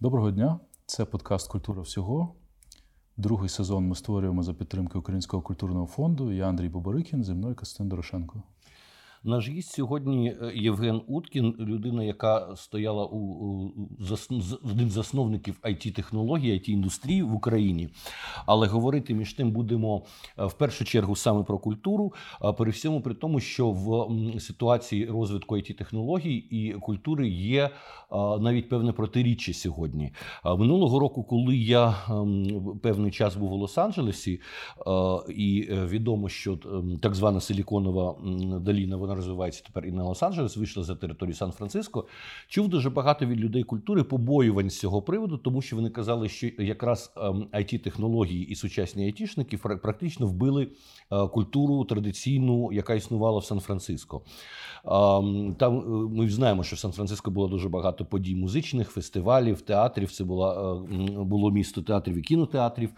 Доброго дня! Це подкаст «Культура всього». Другий сезон ми створюємо за підтримки Українського культурного фонду. Я Андрій Боборикін, зі мною Костянтин Дорошенко. Наш гість сьогодні Євген Уткін, людина, яка стояла один з засновників IT-технологій, IT-індустрії в Україні. Але говорити між тим будемо в першу чергу саме про культуру, при всьому при тому, що в ситуації розвитку IT-технологій і культури є навіть певне протиріччя сьогодні. Минулого року, коли я певний час був у Лос-Анджелесі, і відомо, що так звана силіконова доліна, вона розвивається тепер і на Лос-Анджелес, вийшла за територію Сан-Франциско, чув дуже багато від людей культури побоювань з цього приводу, тому що вони казали, що якраз IT-технології і сучасні IT-шники практично вбили культуру традиційну, яка існувала в Сан-Франциско. Там ми знаємо, що в Сан-Франциско було дуже багато подій музичних, фестивалів, театрів, це було місто театрів і кінотеатрів,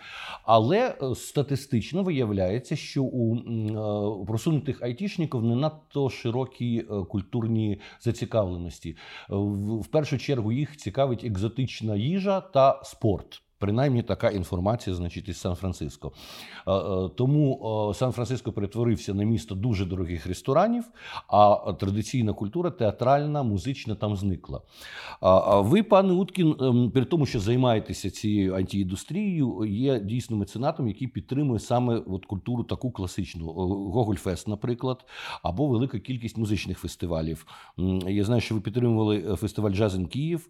але статистично виявляється, що у просунутих IT-шників не надто широкі культурні зацікавленості. В першу чергу їх цікавить екзотична їжа та спорт. Принаймні така інформація, значить, із Сан-Франциско. Тому Сан-Франциско перетворився на місто дуже дорогих ресторанів, а традиційна культура, театральна, музична там зникла. А ви, пане Уткін, при тому, що займаєтеся цією IT-індустрією, є дійсно меценатом, який підтримує саме от культуру таку класичну. GogolFest, наприклад, або велика кількість музичних фестивалів. Я знаю, що ви підтримували фестиваль Jazz in Kiev,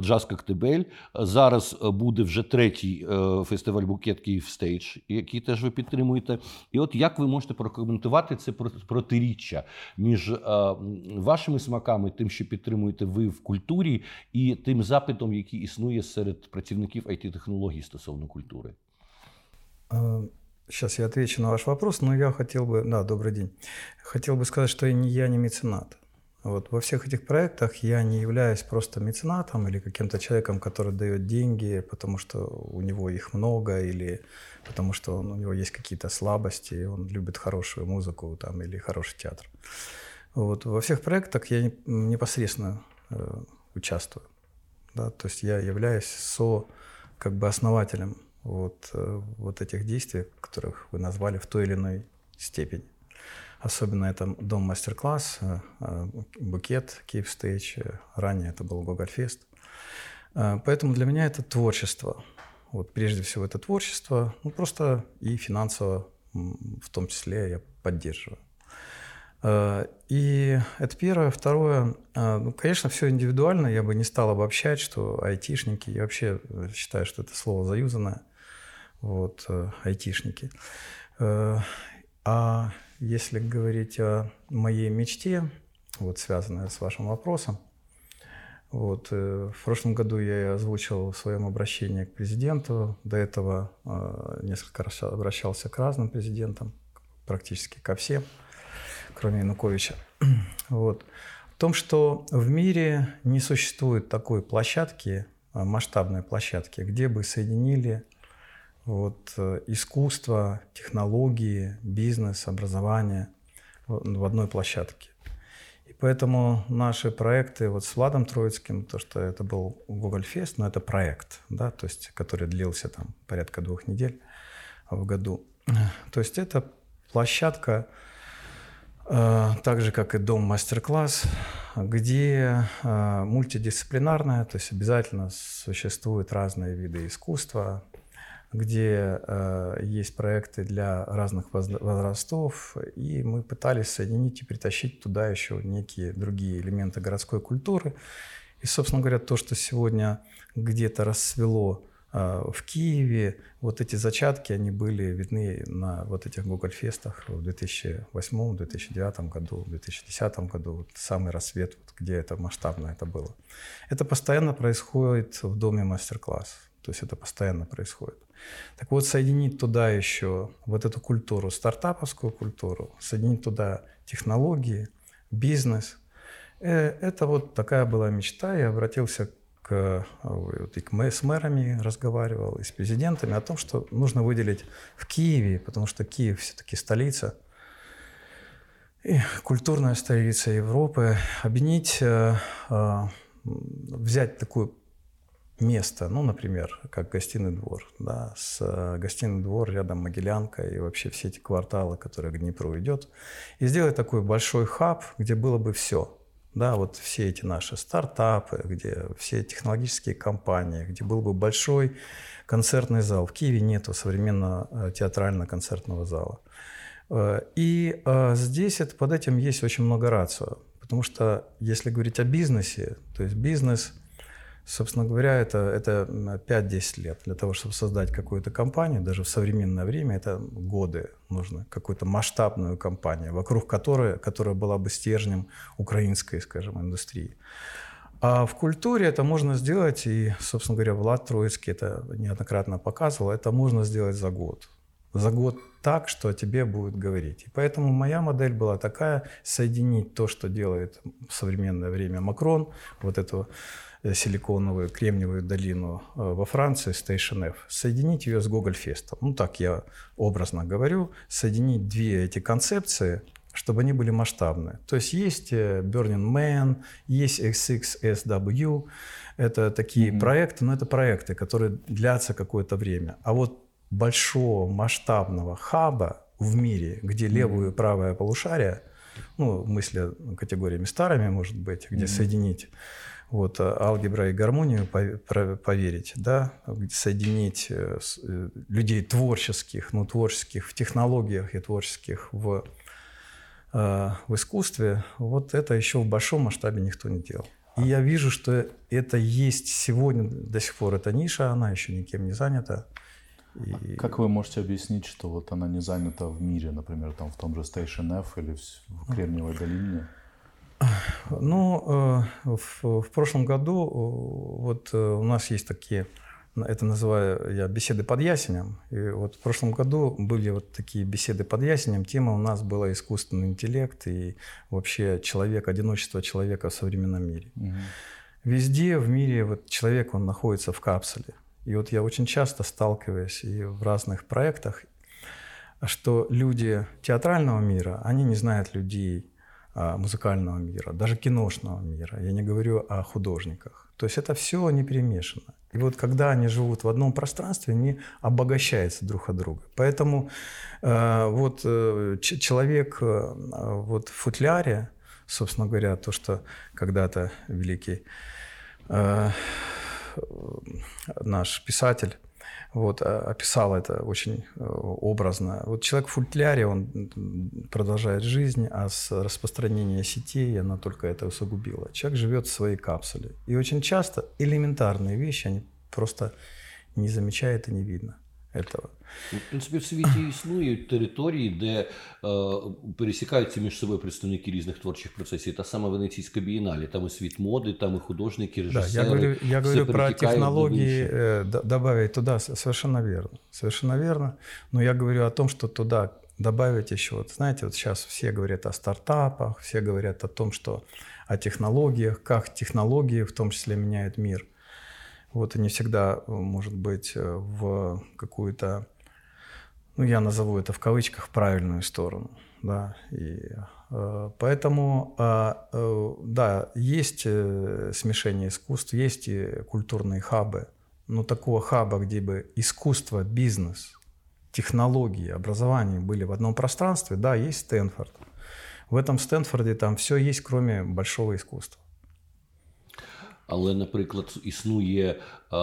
Джаз Коктебель. Зараз буде вже третій фестиваль «Букет Київ Стейдж», який теж ви підтримуєте. І от як ви можете прокоментувати це протиріччя між вашими смаками, тим, що підтримуєте ви в культурі, і тим запитом, який існує серед працівників IT-технологій стосовно культури? Сейчас я отвечу на ваш вопрос, но я хотел бы... Да, добрый день. Хотел бы сказать, что я не меценат. Вот, во всех этих проектах я не являюсь просто меценатом или каким-то человеком, который дает деньги, потому что у него их много, или потому что у него есть какие-то слабости, он любит хорошую музыку там, или хороший театр. Вот, во всех проектах я непосредственно участвую. Да? То есть я являюсь основателем вот этих действий, которых вы назвали в той или иной степени. Особенно это дом-мастер-класс, букет Киев Стейдж, ранее это был GogolFest. Поэтому для меня это творчество. Вот прежде всего это творчество, просто и финансово в том числе я поддерживаю. И это первое. Второе, конечно, все индивидуально, я бы не стал обобщать, что айтишники, я вообще считаю, что это слово заюзанное, айтишники. А если говорить о моей мечте, связанной с вашим вопросом, в прошлом году я ее озвучил в своем обращении к президенту, до этого несколько раз обращался к разным президентам, практически ко всем, кроме Януковича. В том, что в мире не существует такой площадки, масштабной площадки, где бы соединили искусство, технологии, бизнес, образование в одной площадке. И поэтому наши проекты с Владом Троицким, то, что это был GogolFest, но это проект, да, то есть, который длился там порядка 2 недель в году. То есть это площадка, так же, как и дом-мастер-класс, где мультидисциплинарная, то есть обязательно существуют разные виды искусства, где есть проекты для разных возрастов, и мы пытались соединить и притащить туда еще некие другие элементы городской культуры. И, собственно говоря, то, что сегодня где-то расцвело в Киеве, эти зачатки, они были видны на этих GogolFest'ах в 2008, 2009 году, 2010 году, самый рассвет, где это масштабно это было. Это постоянно происходит в доме мастер-класс. То есть это постоянно происходит. Так соединить туда еще эту культуру, стартаповскую культуру, соединить туда технологии, бизнес. Это такая была мечта. Я обратился и с мэрами разговаривал, и с президентами о том, что нужно выделить в Киеве, потому что Киев все-таки столица, и культурная столица Европы, объединить, взять такую место, ну, например, как гостиный двор, да, с гостиный двор рядом Могилянка и вообще все эти кварталы, которые к Днепру идет, и сделать такой большой хаб, где было бы все, да, вот все эти наши стартапы, где все технологические компании, где был бы большой концертный зал. В Киеве нету современного театрально-концертного зала. И здесь это, под этим есть очень много рацио, потому что если говорить о бизнесе, то есть бизнес, собственно говоря, это 5-10 лет для того, чтобы создать какую-то компанию, даже в современное время это годы нужно, какую-то масштабную компанию, вокруг которой, которая была бы стержнем украинской, скажем, индустрии. А в культуре это можно сделать, и, собственно говоря, Влад Троицкий это неоднократно показывал, это можно сделать за год. За год так, что о тебе будут говорить. И поэтому моя модель была такая, соединить то, что делает в современное время Макрон, вот эту силиконовую кремниевую долину во Франции, Station F, соединить ее с GogolFest. Ну так я образно говорю, соединить две эти концепции, чтобы они были масштабны. То есть есть Burning Man, есть SXSW, это такие проекты, но это проекты, которые длятся какое-то время. А вот большого масштабного хаба в мире, где левое и правое полушария, ну, мысли категориями старыми, может быть, где соединить вот, алгебра и гармонию, поверить, да, соединить людей творческих, ну, творческих в технологиях и творческих в искусстве, вот это еще в большом масштабе никто не делал. И я вижу, что это есть сегодня, до сих пор эта ниша, она еще никем не занята. И... Как вы можете объяснить, что вот она не занята в мире, например, там в том же Station F или в Кремниевой долине? Ну, в прошлом году вот у нас есть такие, это называю я беседы под ясенем. И вот в прошлом году были вот такие беседы под ясенем. Тема у нас была искусственный интеллект и вообще человек, одиночество человека в современном мире. Угу. Везде в мире вот человек, он находится в капсуле. И вот я очень часто сталкиваюсь и в разных проектах, что люди театрального мира, они не знают людей музыкального мира, даже киношного мира. Я не говорю о художниках. То есть это все не перемешано. И вот когда они живут в одном пространстве, они обогащаются друг от друга. Поэтому вот человек вот в футляре, собственно говоря, то, что когда-то великий... наш писатель вот, описал это очень образно. Вот человек в футляре, он продолжает жизнь, а с распространением сетей она только это усугубила. Человек живет в своей капсуле. И очень часто элементарные вещи, они просто не замечают и не видно этого. В принципі, в світі існують території, де пересікаються між собою представники різних творчих процесів. Та сама Венеційська бієнале, там і світ моди, там і художники, режисери. Да, я говорю про технологии, добавить туда, совершенно верно. Но я говорю о том, что туда добавить еще, вот знаете, вот сейчас все говорят о стартапах, все говорят о том, что о технологиях, как технологии в том числе меняют мир. Вот и не всегда, может быть, в какую-то, ну, я назову это в кавычках, правильную сторону, да, и поэтому, да, есть смешение искусств, есть и культурные хабы, но такого хаба, где бы искусство, бизнес, технологии, образование были в одном пространстве, да, есть Стэнфорд. В этом Стэнфорде там все есть, кроме большого искусства. Але, наприклад, існує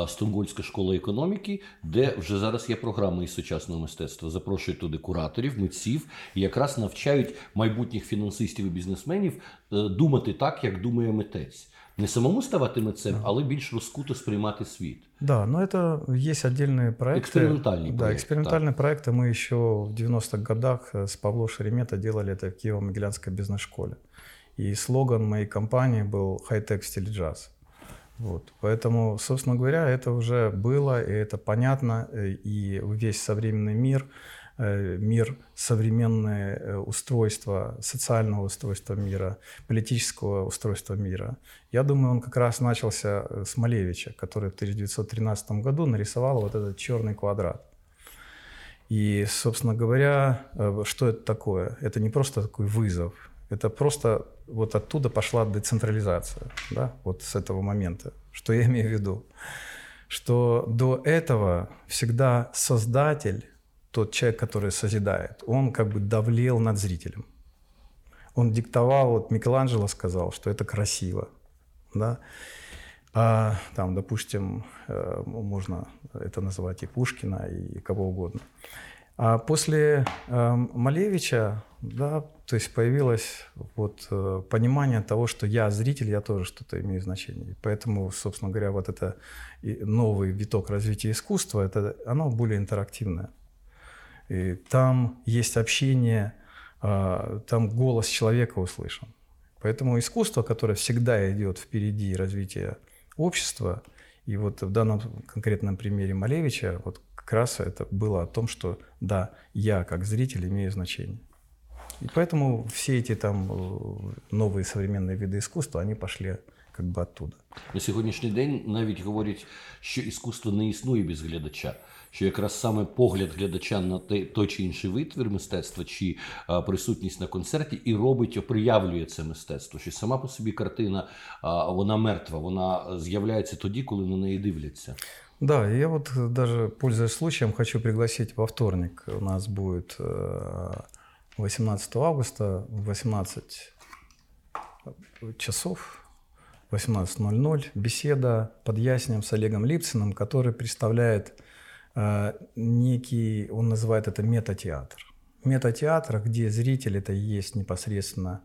Стонгольська школа економіки, де вже зараз є програми із сучасного мистецтва. Запрошують туди кураторів, митців, і якраз навчають майбутніх фінансистів і бізнесменів думати так, як думає митець. Не самому ставати митцем, але більш розкуто сприймати світ. Да, но это есть отдельные проекты. Экспериментальные проекты. Да, экспериментальные проекты мы еще в 90-х годах с Павло Шеремета делали это в Киево-Гельандской бізнес-школі. И слоган моей компании был «Хай-тек в стиле джаз». Вот. Поэтому, собственно говоря, это уже было, и это понятно, и весь современный мир, мир современное устройство, социального устройства мира, политического устройства мира. Я думаю, он как раз начался с Малевича, который в 1913 году нарисовал вот этот черный квадрат. И, собственно говоря, что это такое? Это не просто такой вызов. Это просто вот оттуда пошла децентрализация, да, вот с этого момента, что я имею в виду. что до этого всегда создатель, тот человек, который созидает, он как бы давлел над зрителем. Он диктовал, вот Микеланджело сказал, что это красиво, да. А там, допустим, можно это называть и Пушкина, и кого угодно. А после Малевича, да, то есть появилось вот понимание того, что я зритель, я тоже что-то имею значение. И поэтому, собственно говоря, вот это новый виток развития искусства, это, оно более интерактивное. И там есть общение, там голос человека услышан. Поэтому искусство, которое всегда идет впереди развития общества, и вот в данном конкретном примере Малевича, вот как раз это было о том, что да, я как зритель имею значение. И поэтому все эти там новые современные виды искусства, они пошли как бы оттуда. На сьогоднішній день навіть говорять, що іскусство не існує без глядача. Що якраз саме погляд глядача на той чи інший витвір мистецтва, чи присутність на концерті і робить, проявлює це мистецтво. Що сама по собі картина, вона мертва, вона з'являється тоді, коли на неї дивляться. Да, я вот даже, пользуясь случаем, хочу пригласить во вторник. У нас будет 18 августа в 18 часов. 18:00 беседа под Яснем с Олегом Липциным, который представляет некий, он называет это метатеатр. Метатеатр, где зритель это и есть непосредственно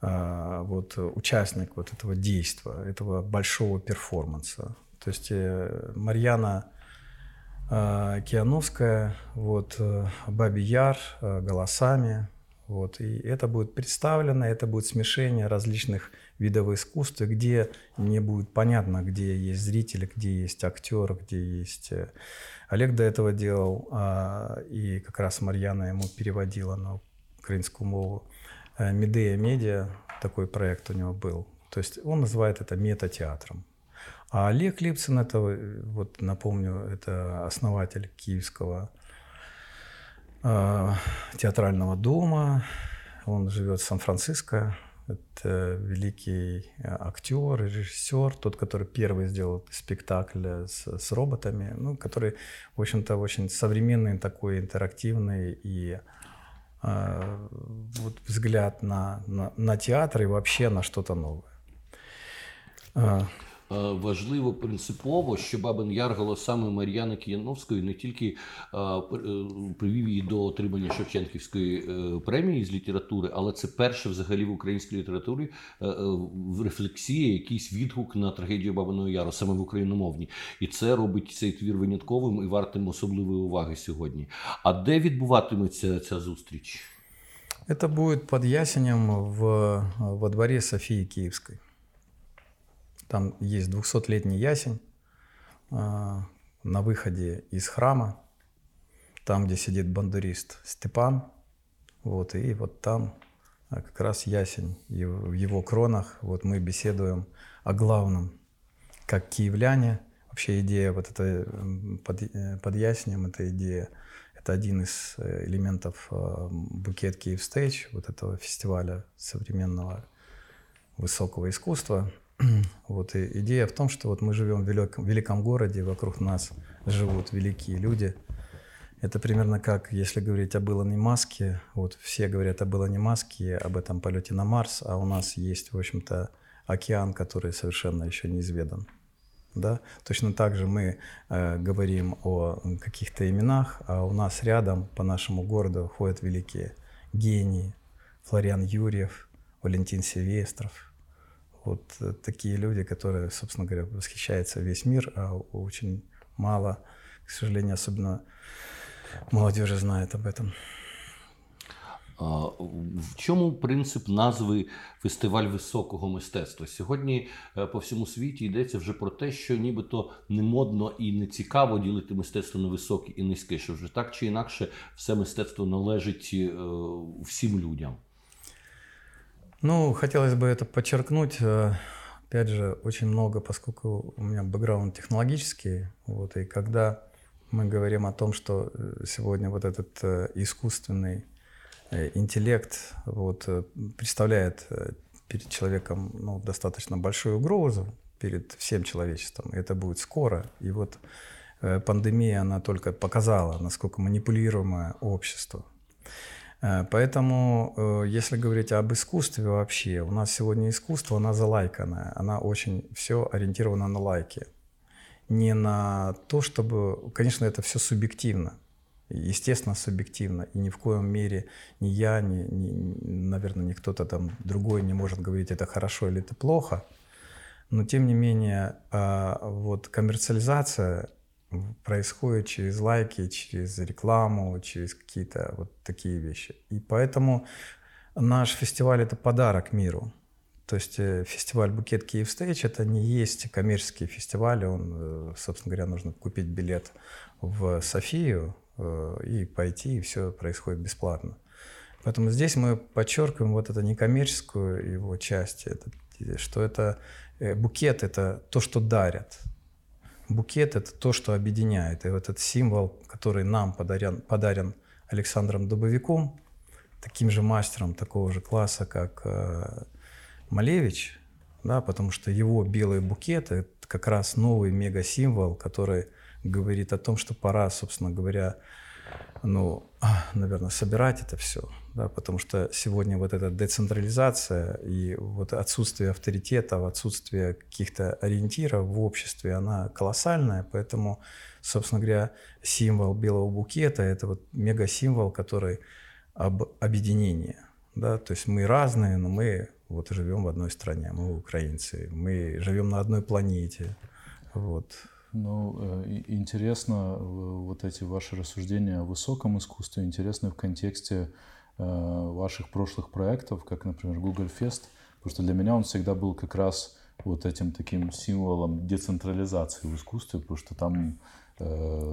вот, участник вот этого действа, этого большого перформанса. То есть Марьяна Кияновская, вот, Бабий Яр голосами. Вот, и это будет представлено, это будет смешение различных видов искусства, где не будет понятно, где есть зрители, где есть актер, где есть... Олег до этого делал, и как раз Марьяна ему переводила на украинскую мову. «Медея медиа», такой проект у него был. То есть он называет это метатеатром. А Олег Липцин, это, вот напомню, это основатель Киевского театрального дома. Он живет в Сан-Франциско. Это великий актер и режиссер, тот, который первый сделал спектакль с роботами, ну, который, в общем-то, очень современный, такой интерактивный и вот взгляд на театр и вообще на что-то новое. Важливо принципово, що Бабин Яр голосами Мар'яни Кияновської не тільки привів її до отримання Шевченківської премії з літератури, але це перше взагалі в українській літературі рефлексія, якийсь відгук на трагедію Бабиного Яру, саме в україномовній. І це робить цей твір винятковим і вартим особливої уваги сьогодні. А де відбуватиметься ця зустріч? Це буде під Ясенем во дворі Софії Київської. Там есть 200-летний ясень на выходе из храма, там, где сидит бандурист Степан, вот, и вот там как раз ясень, и в его кронах вот мы беседуем о главном, как киевляне. Вообще идея вот эта под ясенем, это идея, это один из элементов Bouquet Kyiv Stage, вот этого фестиваля современного высокого искусства. Вот, и идея в том, что вот мы живем в великом городе, вокруг нас живут великие люди. Это примерно как, если говорить об Илоне Маске, вот все говорят об Илоне Маске, об этом полете на Марс, а у нас есть, в общем-то, океан, который совершенно еще не изведан. Да? Точно так же мы говорим о каких-то именах, а у нас рядом по нашему городу ходят великие гении. Флориан Юрьев, Валентин Севестров. Вот такие люди, которые, собственно говоря, восхищаются весь мир, а очень мало, к сожалению, особенно молодежи знает об этом. В чому принцип назви «Фестиваль високого мистецтва»? Сьогодні по всьому світі йдеться вже про те, що нібито не модно і не цікаво ділити мистецтво на високе і низьке, що вже так чи інакше все мистецтво належить всім людям. Ну, хотелось бы это подчеркнуть. Опять же, очень много, поскольку у меня бэкграунд технологический, вот, и когда мы говорим о том, что сегодня вот этот искусственный интеллект вот, представляет перед человеком ну, достаточно большую угрозу, перед всем человечеством. Это будет скоро. И вот пандемия, она только показала, насколько манипулируемое общество. Поэтому, если говорить об искусстве вообще, у нас сегодня искусство, она залайканное, она очень все ориентирована на лайки. Не на то, чтобы... Конечно, это все субъективно, естественно, субъективно, и ни в коем мере ни я, наверное, ни кто-то там другой не может говорить, это хорошо или это плохо, но, тем не менее, вот коммерциализация происходит через лайки, через рекламу, через какие-то вот такие вещи. И поэтому наш фестиваль — это подарок миру. То есть фестиваль «Букет Киев Стейдж» — это не есть коммерческий фестиваль. Он, собственно говоря, нужно купить билет в Софию и пойти, и все происходит бесплатно. Поэтому здесь мы подчеркиваем вот эту некоммерческую его часть, что это букет — это то, что дарят. Букет — это то, что объединяет. И вот этот символ, который нам подарен Александром Дубовиком, таким же мастером такого же класса, как Малевич, да, потому что его белый букет — это как раз новый мега-символ, который говорит о том, что пора, собственно говоря, ну, наверное, собирать это все, да, потому что сегодня вот эта децентрализация и вот отсутствие авторитетов, отсутствие каких-то ориентиров в обществе, она колоссальная, поэтому, собственно говоря, символ белого букета — это вот мега-символ, который об объединении, да, то есть мы разные, но мы вот живем в одной стране, мы украинцы, мы живем на одной планете, вот. Ну, интересно, вот эти ваши рассуждения о высоком искусстве интересны в контексте ваших прошлых проектов, как, например, GogolFest, потому что для меня он всегда был как раз вот этим таким символом децентрализации в искусстве, потому что там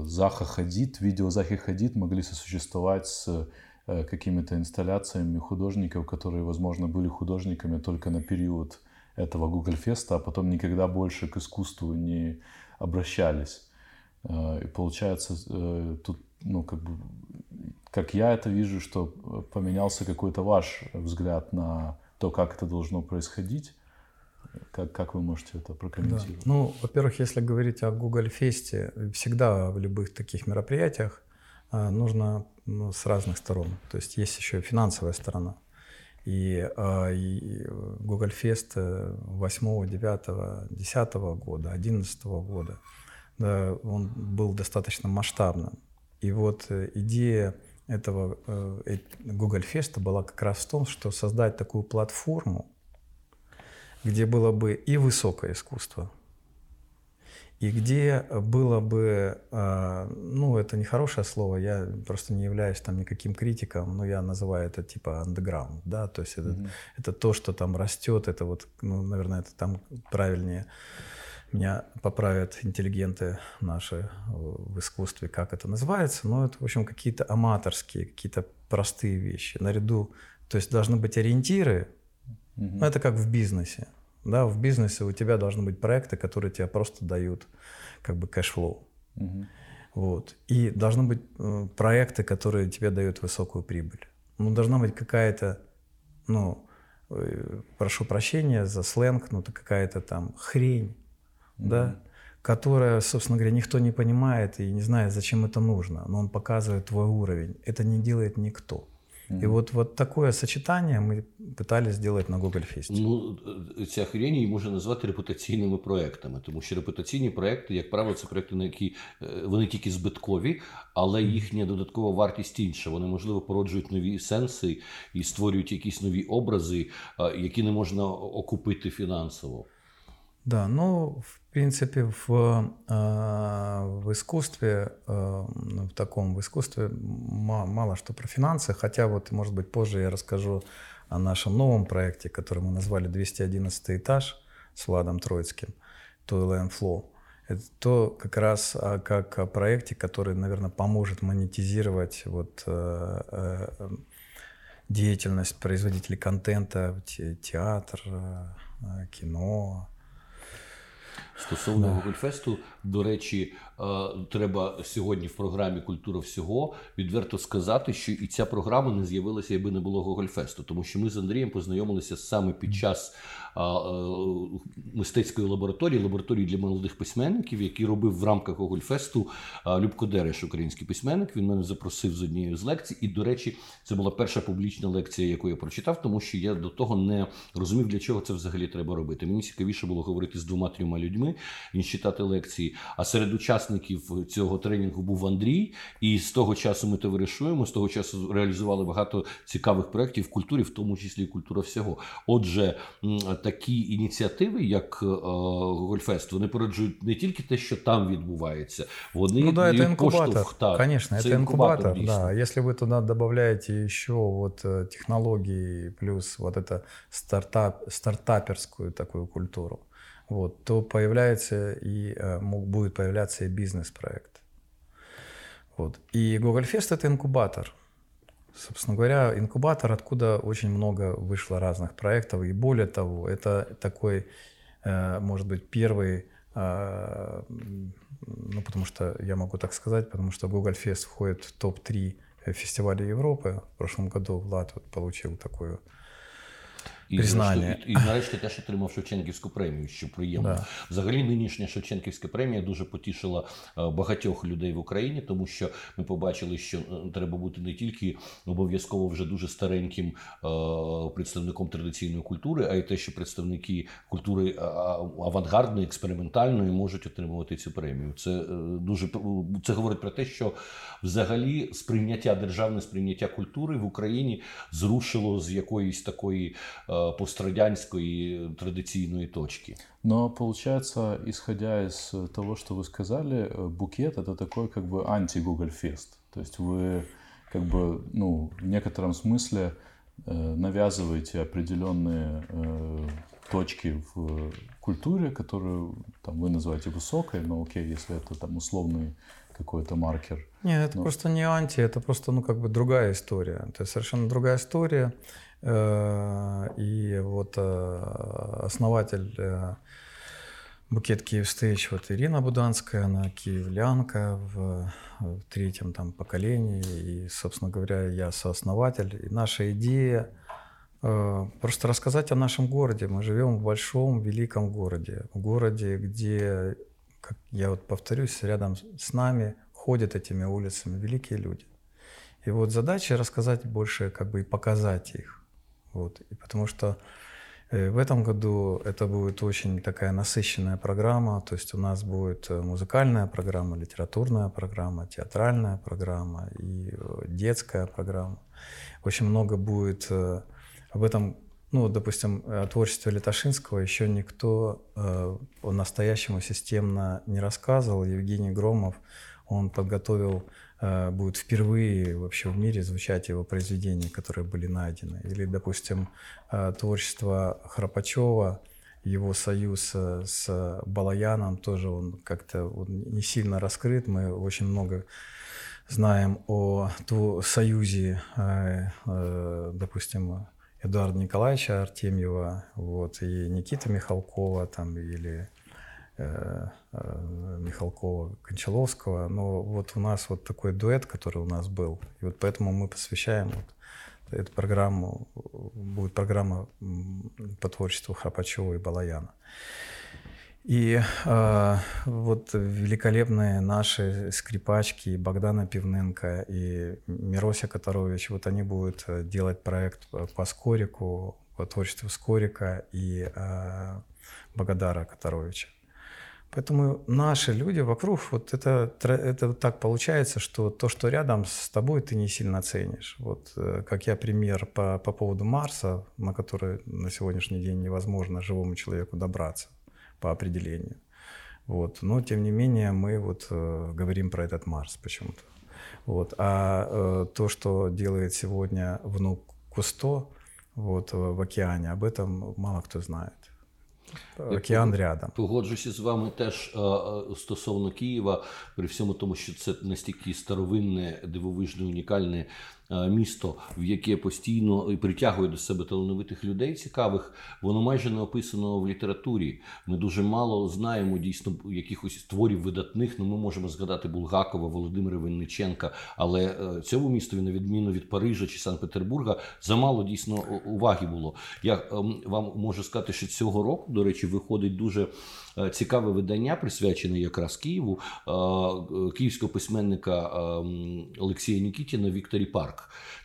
Заха Hadid, видео Захи Hadid могли сосуществовать с какими-то инсталляциями художников, которые, возможно, были художниками только на период этого GogolFest, а потом никогда больше к искусству не обращались. И получается, тут, ну, как бы, как я это вижу, что поменялся какой-то ваш взгляд на то, как это должно происходить. Как вы можете это прокомментировать? Да. Ну, во-первых, если говорить о GogolFest, всегда в любых таких мероприятиях нужно, ну, с разных сторон. То есть есть еще финансовая сторона. И GogolFest 8, 9, 10 года, 11 года, да, он был достаточно масштабным. И вот идея этого GogolFest была как раз в том, что создать такую платформу, где было бы и высокое искусство, и где было бы, ну, это нехорошее слово, я просто не являюсь там никаким критиком, но я называю это типа underground, да, то есть это то, что там растет, это вот, ну, наверное, это там правильнее, меня поправят интеллигенты наши в искусстве, как это называется, но это, в общем, какие-то аматорские, какие-то простые вещи наряду, то есть должны быть ориентиры, но это как в бизнесе. Да, в бизнесе у тебя должны быть проекты, которые тебе просто дают как бы кэшфлоу. Вот. И должны быть проекты, которые тебе дают высокую прибыль. Ну, должна быть какая-то, ну, прошу прощения за сленг, ну, какая-то там хрень, да, которая, собственно говоря, никто не понимает и не знает, зачем это нужно, но он показывает твой уровень. Это не делает никто. И вот такое сочетание ми пытались зробити на GogolFest. Ну, ця хрень її можна назвати репутаційними проектами, тому що репутаційні проекти, як правило, це проекти, на які вони тільки збиткові, але їхня додаткова вартість інша. Вони, можливо, породжують нові сенси і створюють якісь нові образи, які не можна окупити фінансово. Да, ну, в принципе, в искусстве, в таком, в искусстве мало что про финансы, хотя вот, может быть, позже я расскажу о нашем новом проекте, который мы назвали 211 этаж с Владом Троицким, Toyland Flow. Это то как раз как о проекте, который, наверное, поможет монетизировать вот деятельность производителей контента, театр, кино. Стосовно GogolFest, до речі, треба сьогодні в програмі «Культура всього» відверто сказати, що і ця програма не з'явилася, якби не було GogolFest, тому що ми з Андрієм познайомилися саме під час мистецької лабораторії, лабораторії для молодих письменників, які робив в рамках Гогольфесту Любко Дереш, український письменник. Він мене запросив з однією з лекцій. І, до речі, це була перша публічна лекція, яку я прочитав, тому що я до того не розумів, для чого це взагалі треба робити. Мені цікавіше було говорити з 2-3 людьми, ніж читати лекції. А серед учасників цього тренінгу був Андрій. І з того часу ми товаришуємо, з того часу реалізували багато цікавих проєктів в культурі, в тому числі і культура всього. Отже, такі ініціативи, як Гогольфест, вони породжують не тільки те, що там відбувається, вони дають поштовх. Конечно, это инкубатор, да. Если вы туда добавляете еще вот технологии плюс вот это стартаперскую такую культуру, вот, то появляется и будет появляться и бизнес-проект. Вот. И Гогольфест — это инкубатор. Собственно говоря, инкубатор, откуда очень много вышло разных проектов. И более того, это такой, может быть, первый, ну, потому что я могу так сказать, потому что GogolFest входит в топ-3 фестиваля Европы. В прошлом году Влад вот получил такую... І нарешті теж отримав Шевченківську премію, що приємно. Да. Взагалі нинішня Шевченківська премія дуже потішила багатьох людей в Україні, тому що ми побачили, що треба бути не тільки обов'язково вже дуже стареньким представником традиційної культури, а й те, що представники культури авангардної, експериментальної можуть отримувати цю премію. Це говорить про те, що взагалі державне сприйняття культури в Україні зрушило з якоїсь такої пострадянской традиционной точки. Но получается, исходя из того, что вы сказали, букет — это такой как бы анти-Гогольфест. То есть вы как бы, ну, в некотором смысле навязываете определенные точки в культуре, которую там вы называете высокой, но окей, если это там условный какой-то маркер. Нет, это просто не анти, это просто, ну, как бы другая история. Это совершенно другая история. И вот основатель Букет Киев Stage, вот Ирина Буданская, она киевлянка в третьем там поколении, и, собственно говоря, я сооснователь. И наша идея просто рассказать о нашем городе. Мы живем в большом, великом городе. В городе, где, как я вот повторюсь, рядом с нами ходят этими улицами великие люди. И вот задача рассказать больше, как бы и показать их. Вот. И потому что в этом году это будет очень такая насыщенная программа, то есть у нас будет музыкальная программа, литературная программа, театральная программа и детская программа. Очень много будет об этом, ну, допустим, о творчестве Литошинского еще никто по-настоящему системно не рассказывал. Евгений Громов, он подготовил... будет впервые вообще в мире звучать его произведения, которые были найдены. Или, допустим, творчество Храпачева, его союз с Балаяном, тоже он как-то не сильно раскрыт. Мы очень много знаем о союзе, допустим, Эдуарда Николаевича Артемьева, вот, и Никиты Михалкова, там, или... Михалкова, Кончаловского, но вот у нас вот такой дуэт, который у нас был, и вот поэтому мы посвящаем вот эту программу, будет программа по творчеству Храпачева и Балаяна. И вот великолепные наши скрипачки Богдана Пивненко и Мирося Катарович, вот они будут делать проект по Скорику, по творчеству Скорика и Богодара Катаровича. Поэтому наши люди вокруг, вот это так получается, что то, что рядом с тобой, ты не сильно ценишь. Вот как я пример по поводу Марса, на который на сегодняшний день невозможно живому человеку добраться по определению. Вот. Но тем не менее мы вот говорим про этот Марс почему-то. Вот. А то, что делает сегодня внук Кусто вот, в океане, об этом мало кто знает. Океан рядом. Погоджуся з вами теж стосовно Києва, при всьому тому, що це настільки старовинне, дивовижне, унікальне місто, в яке постійно притягує до себе талановитих людей цікавих, воно майже не описано в літературі. Ми дуже мало знаємо дійсно якихось творів видатних, ну ми можемо згадати Булгакова, Володимира Винниченка, але цьому містові, на відміну від Парижа чи Санкт-Петербурга, замало дійсно уваги було. Я вам можу сказати, що цього року, до речі, виходить дуже цікаве видання, присвячене якраз Києву, київського письменника Олексія Нікітіна «Вікторі Парк».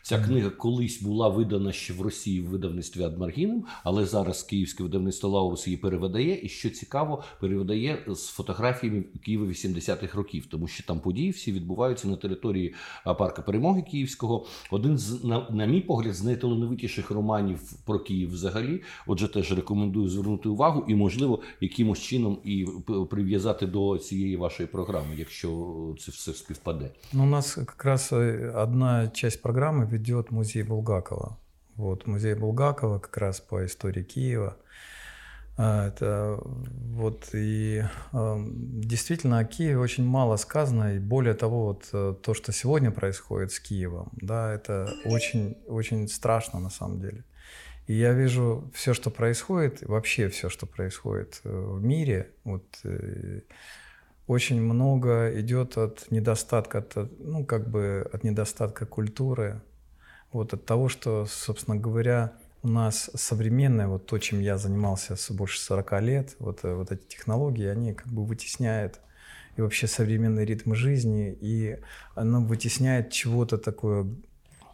Ця книга колись була видана ще в Росії в видавництві Адмаргіним, але зараз київське видавництво Лаурус її перевидає, і, що цікаво, перевидає з фотографіями Києва 80-х років, тому що там події всі відбуваються на території Парка Перемоги Київського. Один з, на мій погляд, з найталановитіших романів про Київ взагалі. Отже, теж рекомендую звернути увагу і, можливо, якимось чином і прив'язати до цієї вашої програми, якщо це все співпаде. Ну, у нас якраз одна часть програми ведет музей Булгакова. Вот, музей Булгакова как раз по истории Киева. Это вот и действительно о Киеве очень мало сказано, и более того, вот то, что сегодня происходит с Киевом, да, это очень, очень страшно на самом деле. И я вижу все, что происходит, вообще все, что происходит в мире, вот очень много идет от недостатка, ну как бы от недостатка культуры, вот от того, что, собственно говоря, у нас современное, вот то, чем я занимался больше 40 лет, вот эти технологии, они как бы вытесняют и вообще современный ритм жизни, и оно вытесняет чего-то такое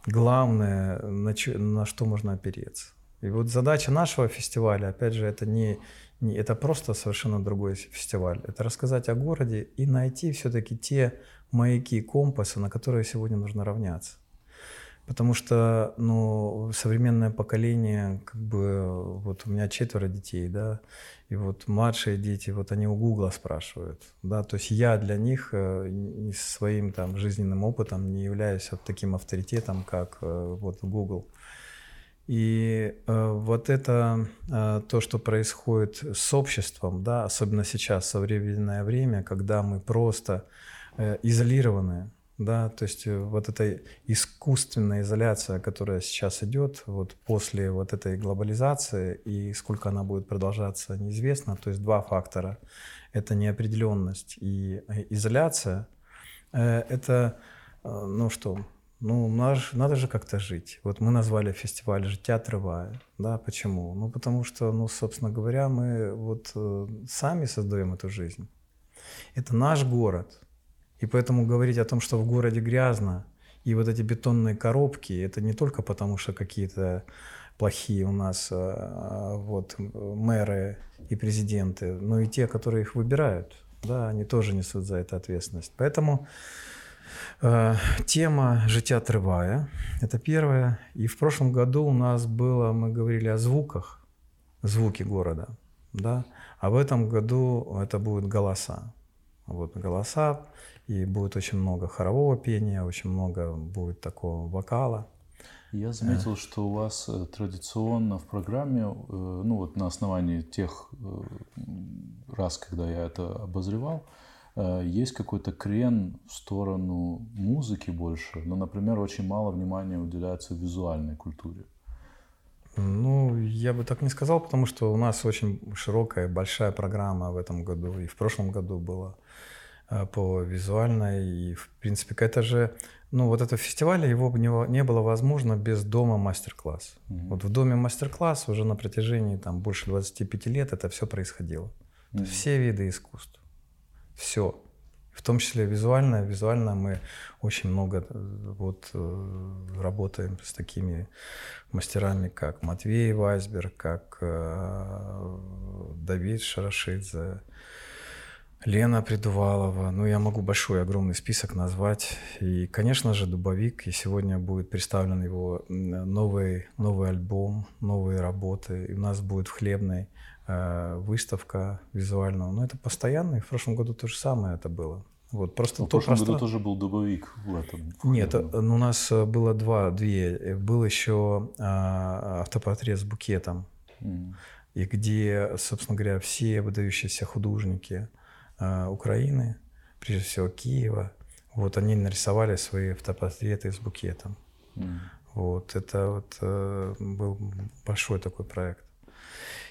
главное, на что можно опереться. И вот задача нашего фестиваля, опять же, это не это просто совершенно другой фестиваль, это рассказать о городе и найти все-таки те маяки, компасы, на которые сегодня нужно равняться. Потому что, ну, современное поколение, как бы, вот у меня 4 детей, да, и вот младшие дети, вот они у Гугла спрашивают, да, то есть я для них своим там жизненным опытом не являюсь вот таким авторитетом, как вот Google. И вот это то, что происходит с обществом, да, особенно сейчас, в современное время, когда мы просто изолированы. Да, то есть вот эта искусственная изоляция, которая сейчас идет вот после вот этой глобализации, и сколько она будет продолжаться, неизвестно. То есть два фактора – это неопределенность и изоляция. Это, ну что, ну надо же как-то жить. Вот мы назвали фестиваль «Життя триває». Да, почему? Ну потому что, ну собственно говоря, мы вот сами создаем эту жизнь. Это наш город. И поэтому говорить о том, что в городе грязно, и вот эти бетонные коробки, это не только потому, что какие-то плохие у нас вот, мэры и президенты, но и те, которые их выбирают, да, они тоже несут за это ответственность. Поэтому тема «Життя триває» — это первое. И в прошлом году у нас было, мы говорили о звуках, звуки города, да? А в этом году это будут голоса. Вот голоса, и будет очень много хорового пения, очень много будет такого вокала. Я заметил, что у вас традиционно в программе, ну вот на основании тех раз, когда я это обозревал, есть какой-то крен в сторону музыки больше, но, например, очень мало внимания уделяется визуальной культуре. Ну, я бы так не сказал, потому что у нас очень широкая, большая программа в этом году, и в прошлом году была по визуальной, и, в принципе, это же, ну, вот это фестиваль, его не было возможно без дома мастер-класс. Mm-hmm. Вот в доме мастер-класс уже на протяжении, там, больше 25 лет это все происходило. Mm-hmm. Все виды искусств, все. В том числе визуально. Визуально мы очень много вот, работаем с такими мастерами, как Матвей Вайсберг, как Давид Шарашидзе, Лена Придувалова. Ну, я могу большой, огромный список назвать. И, конечно же, Дубовик. И сегодня будет представлен его новый альбом, новые работы. И у нас будет в Хлебной выставка визуального. Но это постоянно, и в прошлом году то же самое это было. Вот, просто в прошлом году тоже был Дубовик в этом. Нет, у нас было две. Был еще автопортрет с букетом, и где, собственно говоря, все выдающиеся художники Украины, прежде всего Киева, вот они нарисовали свои автопортреты с букетом. Вот, это вот был большой такой проект.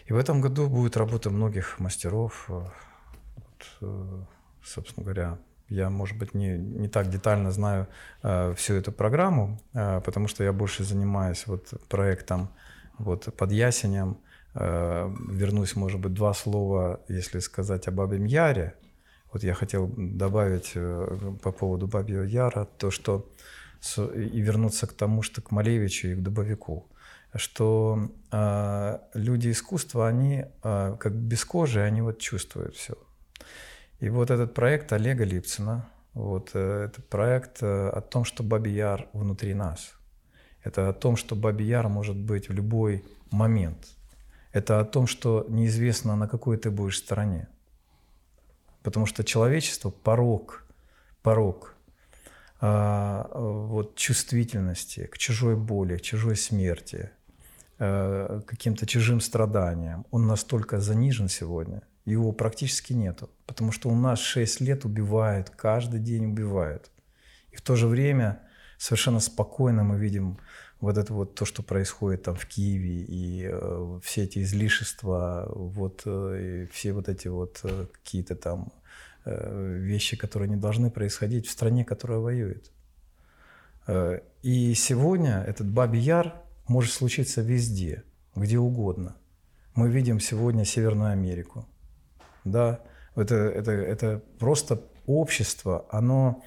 И в этом году будет работа многих мастеров. Вот, собственно говоря, я, может быть, не так детально знаю всю эту программу, потому что я больше занимаюсь вот проектом вот, под Ясенем. Вернусь, может быть, два слова, если сказать о Бабьем Яре. Вот я хотел добавить по поводу Бабьего Яра то, что и вернуться к тому, что к Малевичу и к Дубовику, что люди искусства, они как без кожи, они вот чувствуют все. И вот этот проект Олега Липцина, вот это проект о том, что Бабий Яр внутри нас. Это о том, что Бабий Яр может быть в любой момент. Это о том, что неизвестно, на какой ты будешь стороне. Потому что человечество – порок вот, чувствительности к чужой боли, к чужой смерти, к каким-то чужим страданиям. Он настолько занижен сегодня, его практически нету. Потому что у нас 6 лет убивают, каждый день убивают. И в то же время совершенно спокойно мы видим вот это вот то, что происходит там в Киеве, и все эти излишества, вот, и все вот эти вот какие-то там вещи, которые не должны происходить в стране, которая воюет. И сегодня этот Бабий Яр может случиться везде, где угодно. Мы видим сегодня Северную Америку. Да? Это просто общество, оно...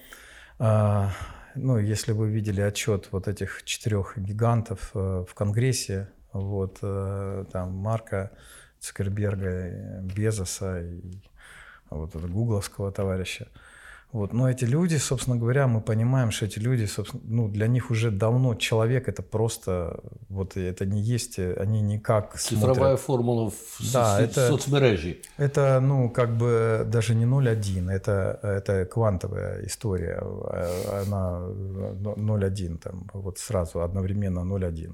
Ну, если вы видели отчет вот этих 4 гигантов в Конгрессе, вот, там Марка Цукерберга, Безоса и вот гугловского товарища. Вот. Но эти люди, собственно говоря, мы понимаем, что эти люди, ну, для них уже давно человек, это просто, вот это не есть, они никак смотрят. Цифровая формула в соцмережи. Это, ну, как бы даже не 0,1, это квантовая история, она 0,1, там, вот сразу, одновременно 0,1.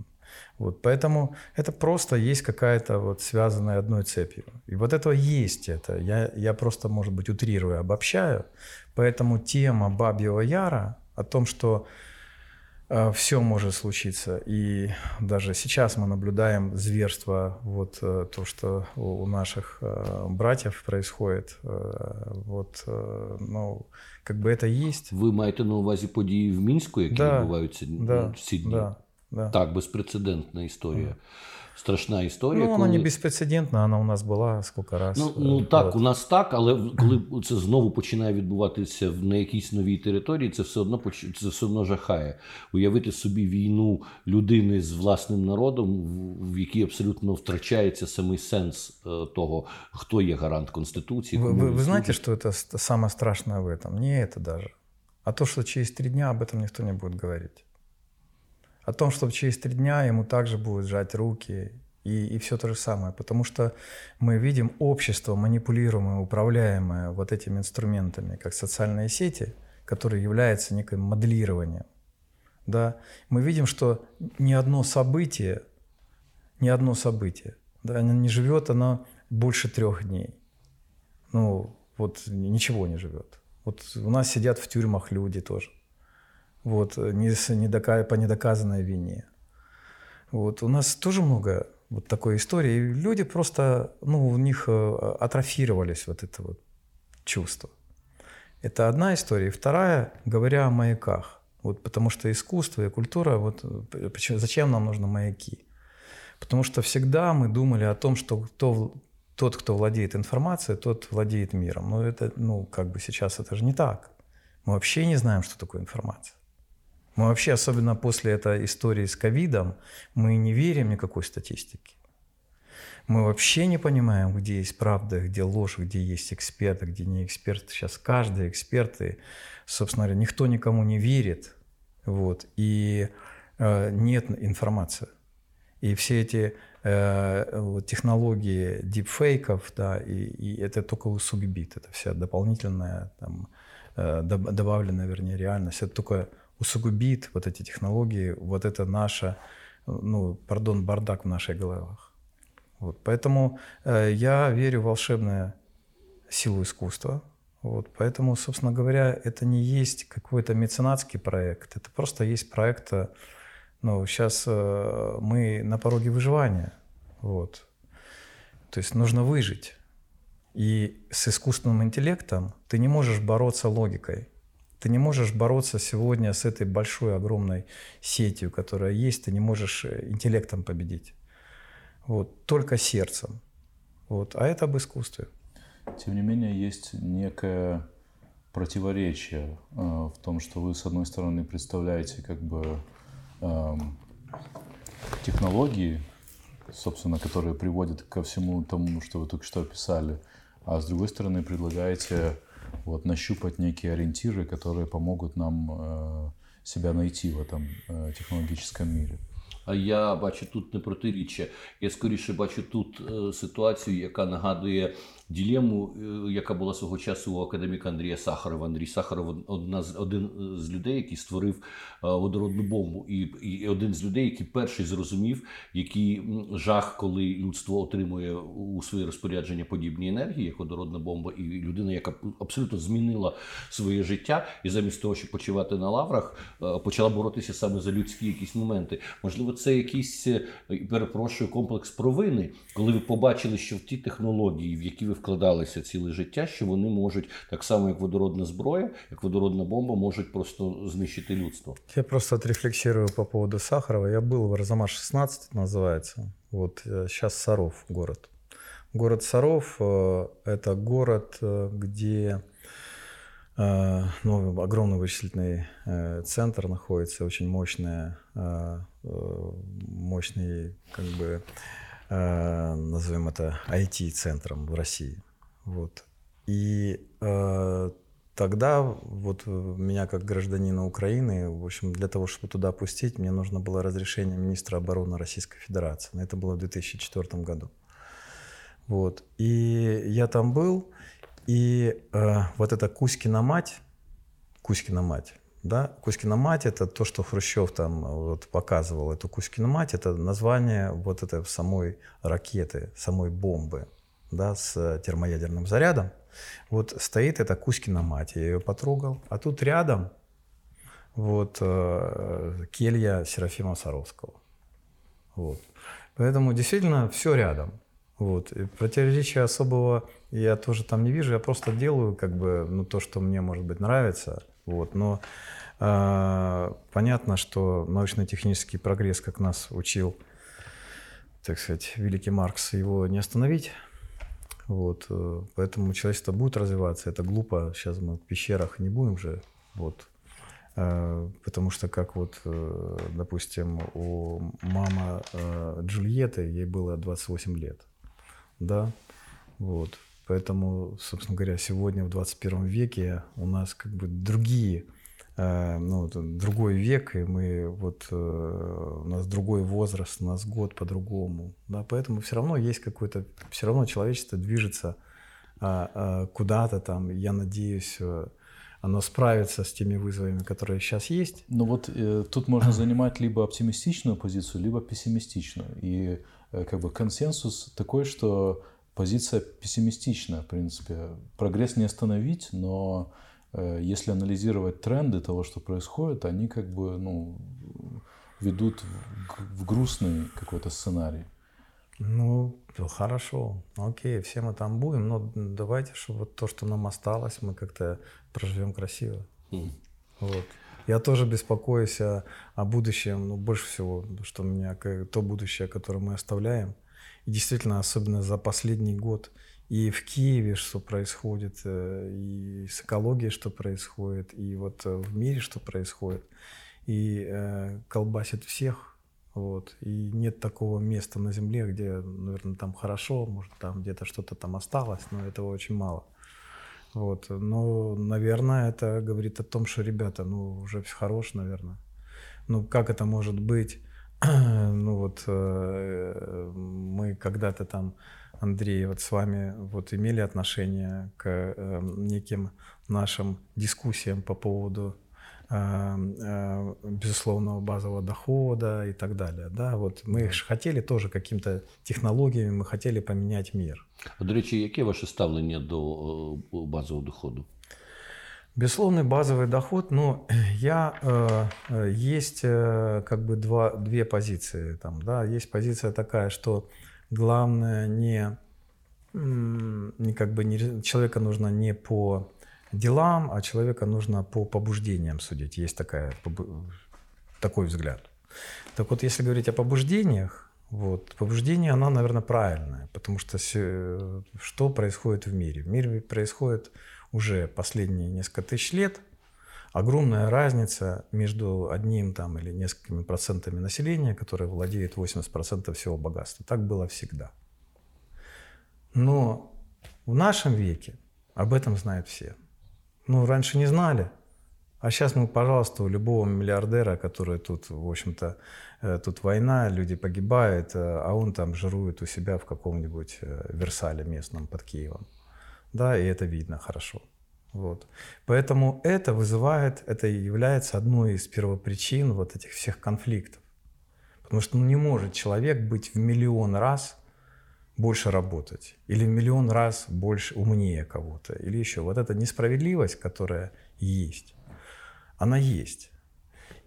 Вот, поэтому это просто есть какая-то вот связанная одной цепью. И вот этого есть это. Я просто, может быть, утрирую, обобщаю. Поэтому тема Бабьего Яра о том, что все может случиться. И даже сейчас мы наблюдаем зверство, вот то, что у наших братьев происходит. Вот, ну, как бы это есть. Вы маєте на увазі події в Мінську, які відбуваються в ці дні? Да. Да. Так, безпрецедентна історія. Да. Страшна історія. Ну, вона коли... не безпрецедентна, вона у нас була скільки разів. Ну так, вот. У нас так, але коли це знову починає відбуватися на якійсь новій території, це все одно жахає. Уявити собі війну людини з власним народом, в якій абсолютно втрачається самий сенс того, хто є гарант Конституції. Ви знаєте, що це саме страшне в этом? Не це даже. А то, що через 3 дня об этом ніхто не буде говорити. О том, что через 3 дня ему также будут сжать руки и все то же самое. Потому что мы видим общество, манипулируемое, управляемое вот этими инструментами, как социальные сети, которые являются неким моделированием. Да? Мы видим, что ни одно событие, да, оно не живет, оно больше 3 дней. Ну, вот ничего не живет. Вот у нас сидят в тюрьмах люди тоже. Вот, по недоказанной вине. Вот, у нас тоже много вот такой истории. И люди просто, ну, у них атрофировались вот это вот чувство. Это одна история. И вторая, говоря о маяках. Вот, потому что искусство и культура, вот, зачем нам нужны маяки? Потому что всегда мы думали о том, что тот, кто владеет информацией, тот владеет миром. Но это, ну, как бы сейчас это же не так. Мы вообще не знаем, что такое информация. Мы вообще, особенно после этой истории с ковидом, мы не верим никакой статистике. Мы вообще не понимаем, где есть правда, где ложь, где есть эксперты, где не эксперты. Сейчас каждый эксперт, и, собственно говоря, никто никому не верит. Вот, и нет информации. И все эти вот, технологии дипфейков, да, и это только усугубит. Это вся дополнительная, там, добавленная, вернее, реальность. Это только... усугубит вот эти технологии, вот это наша, ну, пардон, бардак в наших головах. Вот, поэтому я верю в волшебную силу искусства. Вот, поэтому, собственно говоря, это не есть какой-то меценатский проект, это просто есть проект Ну, сейчас мы на пороге выживания. Вот. То есть нужно выжить. И с искусственным интеллектом ты не можешь бороться логикой. Ты не можешь бороться сегодня с этой большой, огромной сетью, которая есть. Ты не можешь интеллектом победить. Вот. Только сердцем. Вот. А это об искусстве. Тем не менее, есть некое противоречие в том, что вы, с одной стороны, представляете как бы технологии, собственно, которые приводят ко всему тому, что вы только что описали, а с другой стороны, предлагаете вот, нащупать некие ориентиры, которые помогут нам себя найти в этом технологическом мире. Я бачу тут не протиріччя. Я скоріше бачу тут ситуацію, яка нагадує дилему, яка була свого часу у академіка Андрія Сахарова. Андрій Сахаров один з людей, який створив водородну бомбу. І один з людей, який перший зрозумів, який жах, коли людство отримує у своє розпорядження подібні енергії, як водородна бомба, і людина, яка абсолютно змінила своє життя, і замість того, щоб почивати на лаврах, почала боротися саме за людські якісь моменти. Можливо, це якийсь, перепрошую, комплекс провини, коли ви побачили, що в ті технології, в які ви вкладалися ціле життя, що вони можуть, так само як водородна зброя, як водородна бомба, можуть просто знищити людство. Я просто отрефлексирую по поводу Сахарова. Я был в Арзамас-16, называется. Вот сейчас Саров город. Город Саров – это город, где ну, огромный вычислительный центр находится, очень мощный, как бы, назовем это IT-центром в России. Вот. И тогда вот меня как гражданина Украины, в общем, для того, чтобы туда пустить, мне нужно было разрешение министра обороны Российской Федерации. Это было в 2004 году. Вот. И я там был, и вот эта Кузькина мать, да, Кузькина мать — это то, что Хрущев там вот показывал, эту Кузькину мать, это название вот этой самой ракеты, самой бомбы, да, с термоядерным зарядом. Вот стоит эта Кузькина мать, я ее потрогал, а тут рядом вот келья Серафима Саровского. Вот. Поэтому действительно все рядом. Вот. И противоречия особого я тоже там не вижу, я просто делаю как бы, ну, то, что мне, может быть, нравится. Вот. Но понятно, что научно-технический прогресс, как нас учил, так сказать, великий Маркс, его не остановить. Вот. Поэтому человечество будет развиваться, это глупо, сейчас мы в пещерах не будем же. Вот. Потому что, как вот, допустим, у мамы Джульетты, ей было 28 лет. Да? Вот. Поэтому, собственно говоря, сегодня в 21 веке у нас как бы другие, ну, другой век, и мы вот, у нас другой возраст, у нас год по-другому. Да? Поэтому все равно есть какое-то, все равно человечество движется куда-то там, я надеюсь, оно справится с теми вызовами, которые сейчас есть. Ну вот тут можно занимать либо оптимистичную позицию, либо пессимистичную. И как бы консенсус такой, что позиция пессимистична, в принципе. Прогресс не остановить, но если анализировать тренды того, что происходит, они как бы, ну, ведут в грустный какой-то сценарий. Ну, хорошо, окей, все мы там будем, но давайте, чтобы то, что нам осталось, мы как-то проживем красиво. Вот. Я тоже беспокоюсь о будущем, но больше всего, что у меня то будущее, которое мы оставляем. И действительно, особенно за последний год, и в Киеве, что происходит, и с экологией, что происходит, и вот в мире, что происходит, и колбасит всех. Вот. И нет такого места на земле, где, наверное, там хорошо, может, там где-то что-то там осталось, но этого очень мало. Вот. Но, наверное, это говорит о том, что, ребята, ну, уже все хорош, наверное. Ну, как это может быть? Ну, вот мы когда-то там, Андрей, вот с вами вот имели отношение к неким нашим дискуссиям по поводу безусловного базового дохода и так далее. Да? Вот мы же хотели тоже каким-то технологиями, мы хотели поменять мир. А, до речи, какие ваши ставления до базового дохода? Безусловный базовый доход, но Есть как бы две позиции. Там, да? Есть позиция такая, что главное человека нужно не по делам, а человека нужно по побуждениям судить. Есть такой взгляд. Так вот, если говорить о побуждениях, побуждение, оно, наверное, правильное, потому что что происходит в мире? В мире происходит уже последние несколько тысяч лет огромная разница между одним или несколькими процентами населения, которое владеет 80% всего богатства. Так было всегда. Но в нашем веке об этом знают все. Раньше не знали, а сейчас мы, пожалуйста, у любого миллиардера, который тут, в общем-то, тут война, люди погибают, а он там жирует у себя в каком-нибудь Версале местном под Киевом. Да, и это видно хорошо. Поэтому это является одной из первопричин этих всех конфликтов. Потому что не может человек быть в миллион раз больше работать, или в миллион раз больше умнее кого-то, или еще. Эта несправедливость, которая есть, она есть.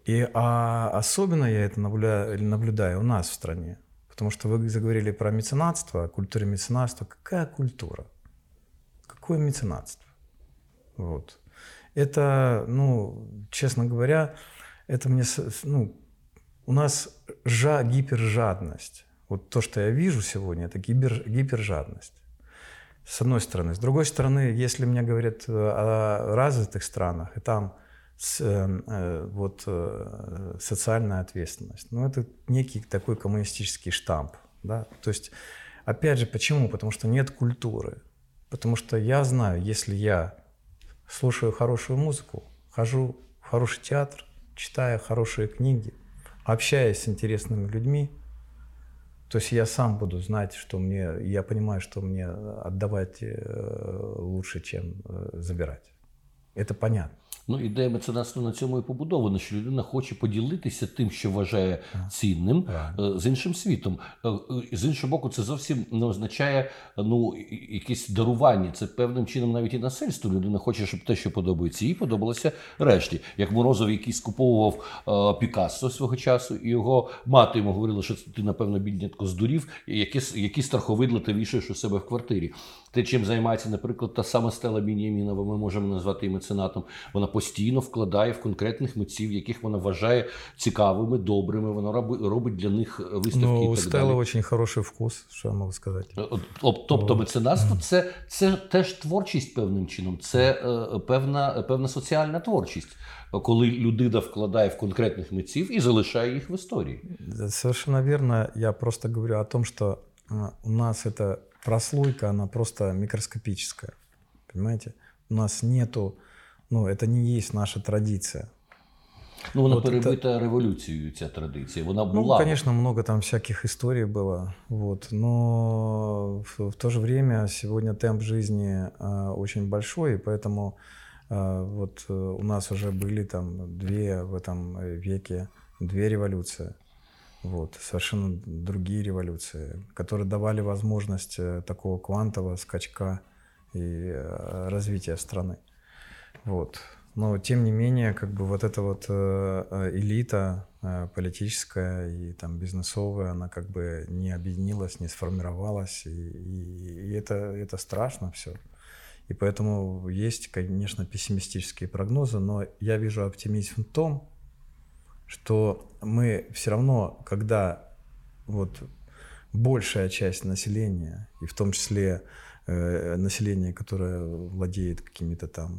И особенно я это наблюдаю у нас в стране, потому что вы заговорили про меценатство, о культуре меценатства. Какая культура? Какое меценатство? Это, честно говоря, это мне, у нас гипержадность. То, что я вижу сегодня, это гипержадность. С одной стороны. С другой стороны, если мне говорят о развитых странах, и там социальная ответственность, это некий такой коммунистический штамп. Да? То есть, опять же, почему? Потому что нет культуры. Потому что я знаю, если я слушаю хорошую музыку, хожу в хороший театр, читаю хорошие книги, общаюсь с интересными людьми, то есть я сам буду знать, я понимаю, что мне отдавать лучше, чем забирать. Это понятно. Ідея меценатства на цьому і побудована, що людина хоче поділитися тим, що вважає цінним, з іншим світом. З іншого боку, це зовсім не означає якесь дарування. Це певним чином навіть і насильство. Людина хоче, щоб те, що подобається їй, подобалося решті. Як Морозов, який скуповував Пікассо свого часу, і його мати йому говорила, що ти, напевно, біднятко здурів, які страховидла ти вішаєш у себе в квартирі. Те, чим займається, наприклад, та сама Стела Бін'ямінова, ми можемо назвати її меценатом, вона постійно вкладає в конкретних митців, яких вона вважає цікавими, добрими, вона робить для них виставки і так далі. У Стели дуже хороший вкус, що я можу сказати. Тобто меценатство – це теж творчість певним чином, це певна соціальна творчість, коли людина вкладає в конкретних митців і залишає їх в історії. Совершенно вірно. Я просто говорю о том, що у нас це прослойка, она просто микроскопическая, понимаете? У нас нету, это не есть наша традиция. Вона перебита революцією, ця традиція, вона була. Конечно, много там всяких историй было, но в то же время сегодня темп жизни очень большой, и поэтому у нас уже были там в этом веке две революции. Совершенно другие революции, которые давали возможность такого квантового скачка и развития страны. Но тем не менее, эта элита политическая и бизнесовая, она не объединилась, не сформировалась, и это страшно все. И поэтому есть, конечно, пессимистические прогнозы, но я вижу оптимизм в том, что мы все равно, когда большая часть населения, и в том числе население, которое владеет какими-то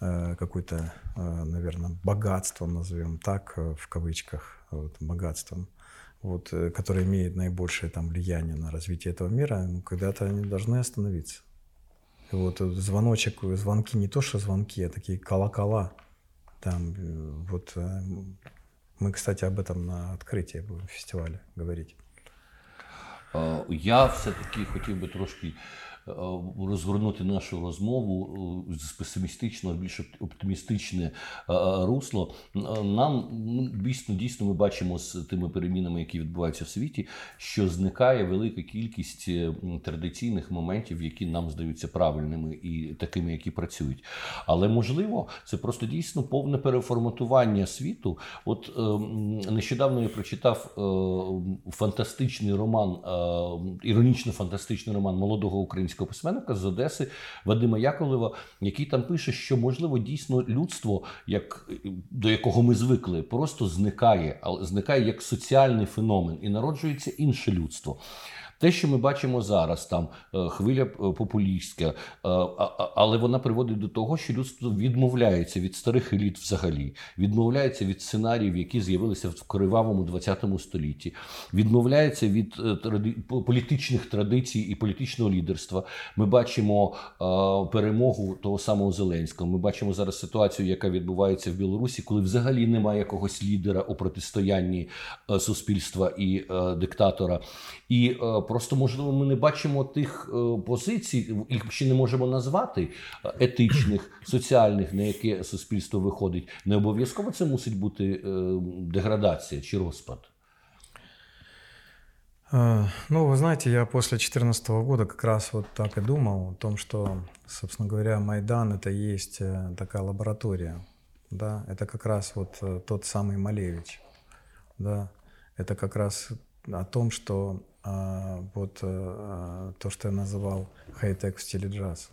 какой-то, наверное, богатством, назовем так, в кавычках, богатством, которое имеет наибольшее влияние на развитие этого мира, когда-то они должны остановиться. И звонки, не то что звонки, а такие колокола, мы, кстати, об этом на открытии фестиваля говорить. Я все-таки хотів би трошки розгорнути нашу розмову з песимістичного в більш оптимістичне русло. Нам дійсно ми бачимо з тими перемінами, які відбуваються в світі, що зникає велика кількість традиційних моментів, які нам здаються правильними і такими, які працюють. Але, можливо, це просто дійсно повне переформатування світу. От нещодавно я прочитав фантастичний роман, іронічно-фантастичний роман молодого українського письменника з Одеси Вадима Яковлева, який там пише, що, можливо, дійсно людство, до якого ми звикли, просто зникає, але зникає як соціальний феномен і народжується інше людство. Те, що ми бачимо зараз, там хвиля популістська, але вона приводить до того, що людство відмовляється від старих еліт взагалі, відмовляється від сценаріїв, які з'явилися в кривавому 20 столітті, відмовляється від політичних традицій і політичного лідерства. Ми бачимо перемогу того самого Зеленського, ми бачимо зараз ситуацію, яка відбувається в Білорусі, коли взагалі немає якогось лідера у протистоянні суспільства і диктатора. І просто, можливо, ми не бачимо тих позицій, їх ще не можемо назвати, етичних, соціальних, на яке суспільство виходить. Не обов'язково це мусить бути деградація чи розпад? Ну, вы знаете, я после 2014 года как раз вот так и думал о том, что, собственно говоря, Майдан – это и есть такая лаборатория. Да? Это как раз вот тот самый Малевич. Да? Это как раз о том, что вот то, что я называл хай-тек в стиле джаз.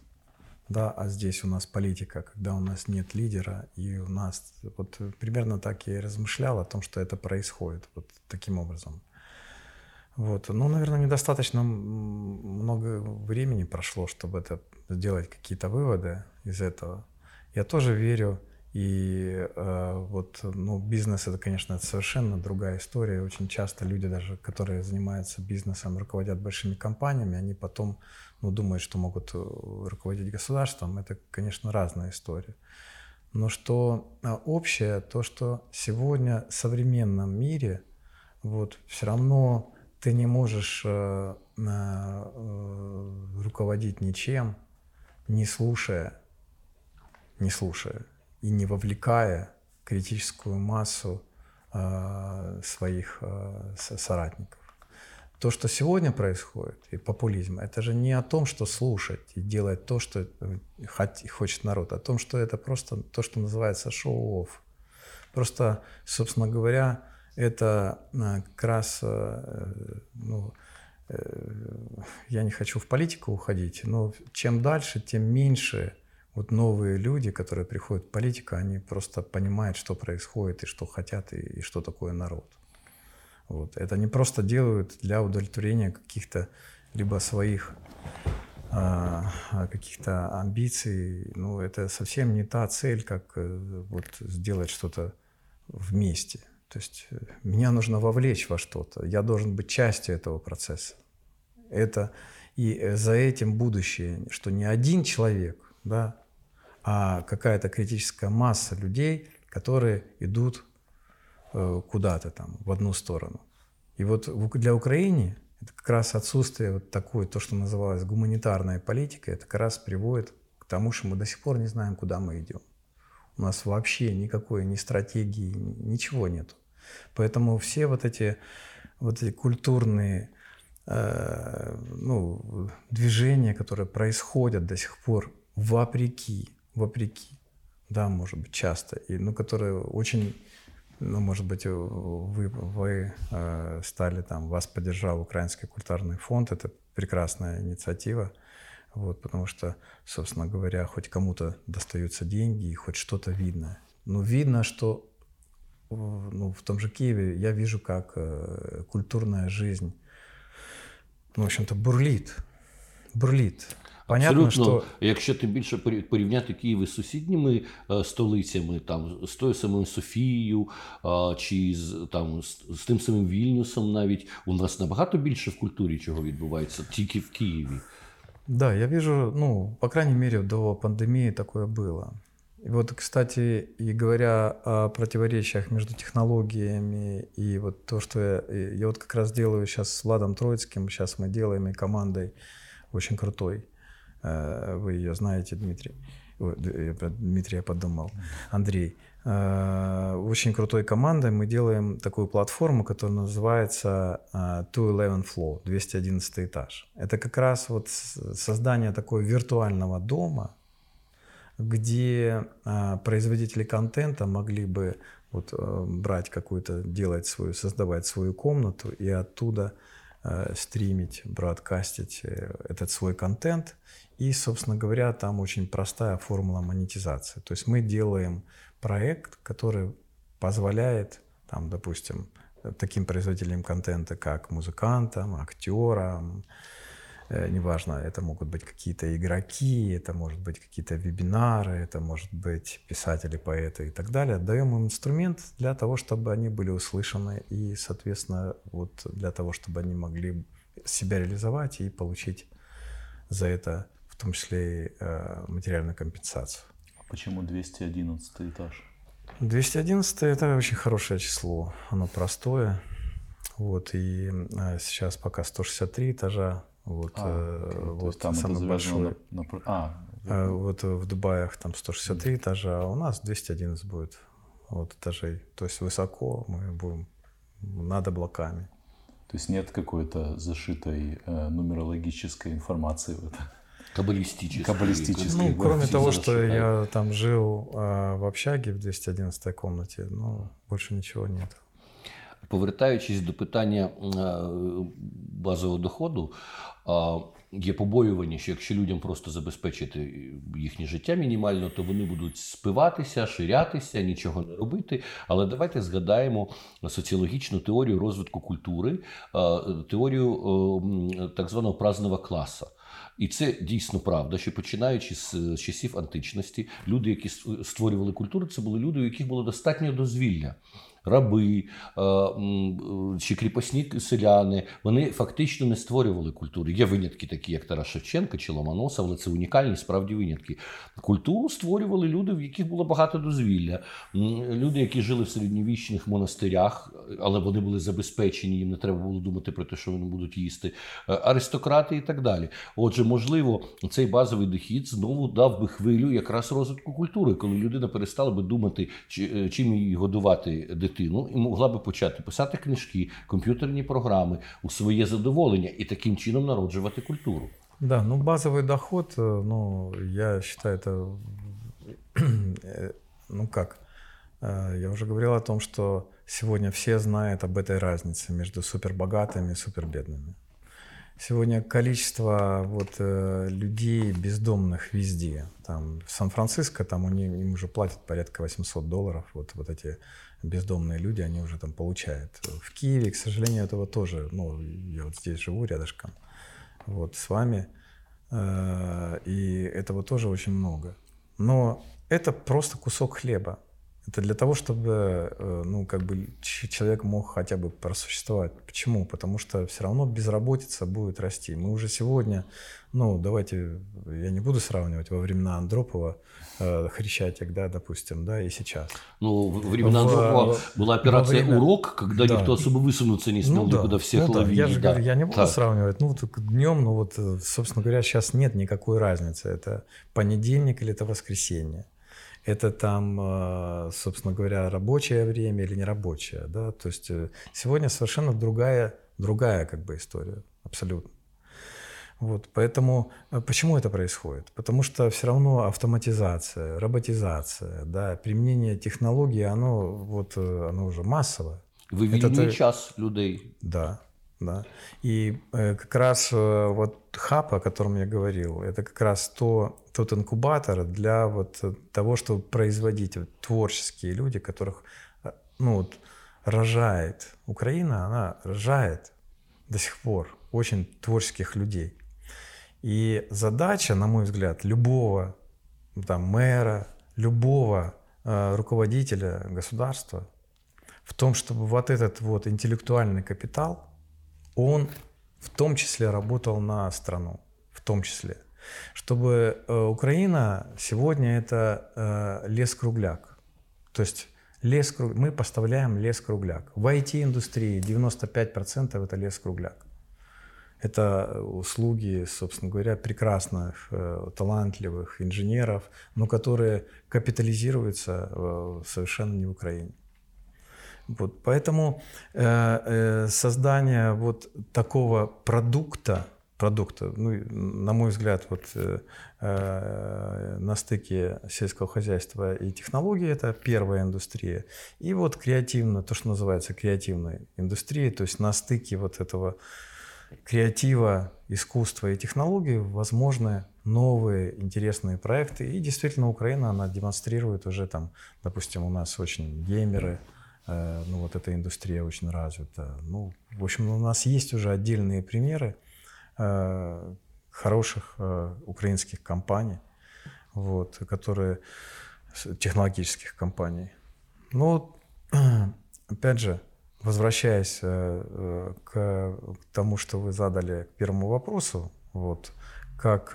Да, а здесь у нас политика, когда у нас нет лидера, и у нас вот примерно так я и размышлял о том, что это происходит вот таким образом. Вот. Ну, наверное, недостаточно много времени прошло, чтобы это сделать какие-то выводы из этого. Я тоже верю, и вот, ну, бизнес — это, конечно, это совершенно другая история. Очень часто люди, даже которые занимаются бизнесом, руководят большими компаниями, они потом, ну, думают, что могут руководить государством. Это, конечно, разная история. Но что общее, то, что сегодня в современном мире вот все равно ты не можешь руководить ничем, не слушая. И не вовлекая критическую массу своих соратников. То, что сегодня происходит, и популизм, это же не о том, что слушать и делать то, что хочет народ, а о том, что это просто то, что называется шоу-офф. Просто, собственно говоря, это как раз, ну, я не хочу в политику уходить, но чем дальше, тем меньше вот новые люди, которые приходят в политику, они просто понимают, что происходит и что хотят, и что такое народ. Вот. Это не просто делают для удовлетворения каких-то либо своих каких-то амбиций. Ну, это совсем не та цель, как вот сделать что-то вместе. То есть меня нужно вовлечь во что-то. Я должен быть частью этого процесса. Это, и за этим будущее, что не один человек, да, а какая-то критическая масса людей, которые идут куда-то там, в одну сторону. И вот для Украины это как раз отсутствие вот такой, то, что называлось гуманитарная политика, это как раз приводит к тому, что мы до сих пор не знаем, куда мы идем. У нас вообще никакой ни стратегии, ничего нету. Поэтому все вот эти культурные ну, движения, которые происходят до сих пор, вопреки, да, может быть, часто, и, ну, которые очень, ну, может быть, вы стали там, вас поддержал Украинский культурный фонд, это прекрасная инициатива, вот, потому что, собственно говоря, хоть кому-то достаются деньги и хоть что-то видно. Но видно, что, ну, в том же Киеве я вижу, как культурная жизнь, ну, в общем-то, бурлит. Понятно, абсолютно, що... Якщо ти більше порівняти Київ із сусідніми столицями, там з тою самою Софією чи з тим самим Вільнюсом, навіть у нас набагато більше в культурі чого відбувається тільки в Києві. Да, я вижу, ну, по крайней мере, до пандемии такое было. И вот, кстати, и говоря о противоречиях между технологиями и вот то, что я вот как раз делаю сейчас с Владом Троицким, сейчас мы делаем и командой очень крутой Вы ее знаете, Дмитрий. Дмитрий, я подумал. Андрей. Очень крутой командой мы делаем такую платформу, которая называется 211 Floor, 211 этаж. Это как раз вот создание такого виртуального дома, где производители контента могли бы вот брать какую-то, делать свою, создавать свою комнату и оттуда стримить, бродкастить этот свой контент. И, собственно говоря, там очень простая формула монетизации. То есть мы делаем проект, который позволяет, там, допустим, таким производителям контента, как музыкантам, актерам, неважно, это могут быть какие-то игроки, это может быть какие-то вебинары, это может быть писатели, поэты и так далее. Даем им инструмент для того, чтобы они были услышаны и, соответственно, вот для того, чтобы они могли себя реализовать и получить за это, в том числе, и материальную компенсацию. А почему 211 этаж? 211 – это очень хорошее число, оно простое. Вот, и сейчас пока 163 этажа. Вот, вот там самый большой. Вот в Дубаях там 163 этажа, а у нас 211 будет вот, этажей. То есть высоко мы будем над облаками. То есть нет какой-то зашитой нумерологической информации в этом? Каббалистической. Ну, кроме того, что я там жил в общаге в 211 комнаті, ну, больше ничего нет. Повертаючись до питання базового доходу, є побоювання, що якщо людям просто забезпечити їхнє життя мінімально, то вони будуть спиватися, ширятися, нічого не робити. Але давайте згадаємо соціологічну теорію розвитку культури, теорію так званого праздного класу. І це дійсно правда, що починаючи з часів античності, люди, які створювали культуру, це були люди, у яких було достатньо дозвілля. Раби чи кріпосні селяни, вони фактично не створювали культури. Є винятки такі, як Тарас Шевченко чи Ломоносов, але це унікальні справді винятки. Культуру створювали люди, в яких було багато дозвілля. Люди, які жили в середньовічних монастирях, але вони були забезпечені, їм не треба було думати про те, що вони будуть їсти. Аристократи і так далі. Отже, можливо, цей базовий дохід знову дав би хвилю якраз розвитку культури, коли людина перестала би думати, чим її годувати дитину. І могла би почати писати книжки, комп'ютерні програми у своє задоволення і таким чином народжувати культуру. Да, ну базовый доход, ну я считаю это, ну как, я уже говорил о том, что сегодня все знают об этой разнице между супербогатыми и супербедными. Сегодня количество вот людей бездомных везде. Там в Сан-Франциско там им уже платят порядка $800. Вот эти бездомные люди, они уже там получают. В Киеве, к сожалению, этого тоже. Ну, я вот здесь живу рядышком, вот с вами. И этого тоже очень много. Но это просто кусок хлеба. Это для того, чтобы, ну, как бы человек мог хотя бы просуществовать. Почему? Потому что все равно безработица будет расти. Мы уже сегодня, ну, давайте, я не буду сравнивать во времена Андропова, Хрещатик, да, допустим, да, и сейчас. Ну, во времена Андропова была операция время... «Урок», когда да. никто особо высунуться не смел, ну, куда да. всех ну, ловили. Я же да. говорю, я не буду так. сравнивать. Ну, днем, ну, вот, собственно говоря, сейчас нет никакой разницы. Это понедельник или это воскресенье. Это там, собственно говоря, рабочее время или нерабочее, да, то есть сегодня совершенно другая как бы история, абсолютно. Вот, поэтому, почему это происходит? Потому что все равно автоматизация, роботизация, да, применение технологий, оно уже массовое. Вивільнює час людей. Да. Да. И как раз вот хаб, о котором я говорил, это как раз тот инкубатор для вот того, чтобы производить вот творческие люди, которых ну, вот, рожает Украина, она рожает до сих пор очень творческих людей. И задача, на мой взгляд, любого там, мэра, любого руководителя государства в том, чтобы вот этот вот интеллектуальный капитал он в том числе работал на страну, в том числе. Чтобы Украина сегодня это лес-кругляк. То есть мы поставляем лес-кругляк. В IT-индустрии 95% это лес-кругляк. Это услуги, собственно говоря, прекрасных, талантливых инженеров, но которые капитализируются совершенно не в Украине. Вот. Поэтому создание вот такого продукта, ну, на мой взгляд, вот, на стыке сельского хозяйства и технологий, это первая индустрия. И вот креативно, то, что называется креативной индустрией, то есть на стыке вот этого креатива, искусства и технологий возможны новые интересные проекты. И действительно Украина, она демонстрирует уже там, допустим, у нас очень геймеры, ну вот эта индустрия очень развита. Ну, в общем, у нас есть уже отдельные примеры хороших украинских компаний, вот, которые, технологических компаний. Но, опять же, возвращаясь к тому, что вы задали, к первому вопросу, вот, как,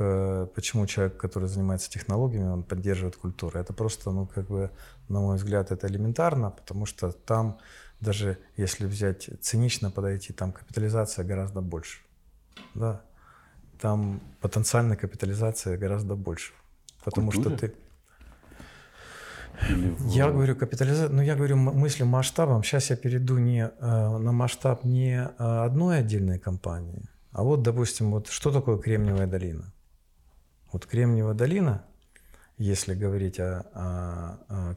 почему человек, который занимается технологиями, он поддерживает культуру. Это просто, ну, как бы, на мой взгляд, это элементарно, потому что там, даже если взять цинично подойти, там капитализация гораздо больше. Да, там потенциальная капитализация гораздо больше. Потому что ты... Я говорю капитализация, но я говорю мысли масштабом. Сейчас я перейду не на масштаб не одной отдельной компании, а вот, допустим, вот что такое Кремниевая долина? Вот Кремниевая долина, если говорить о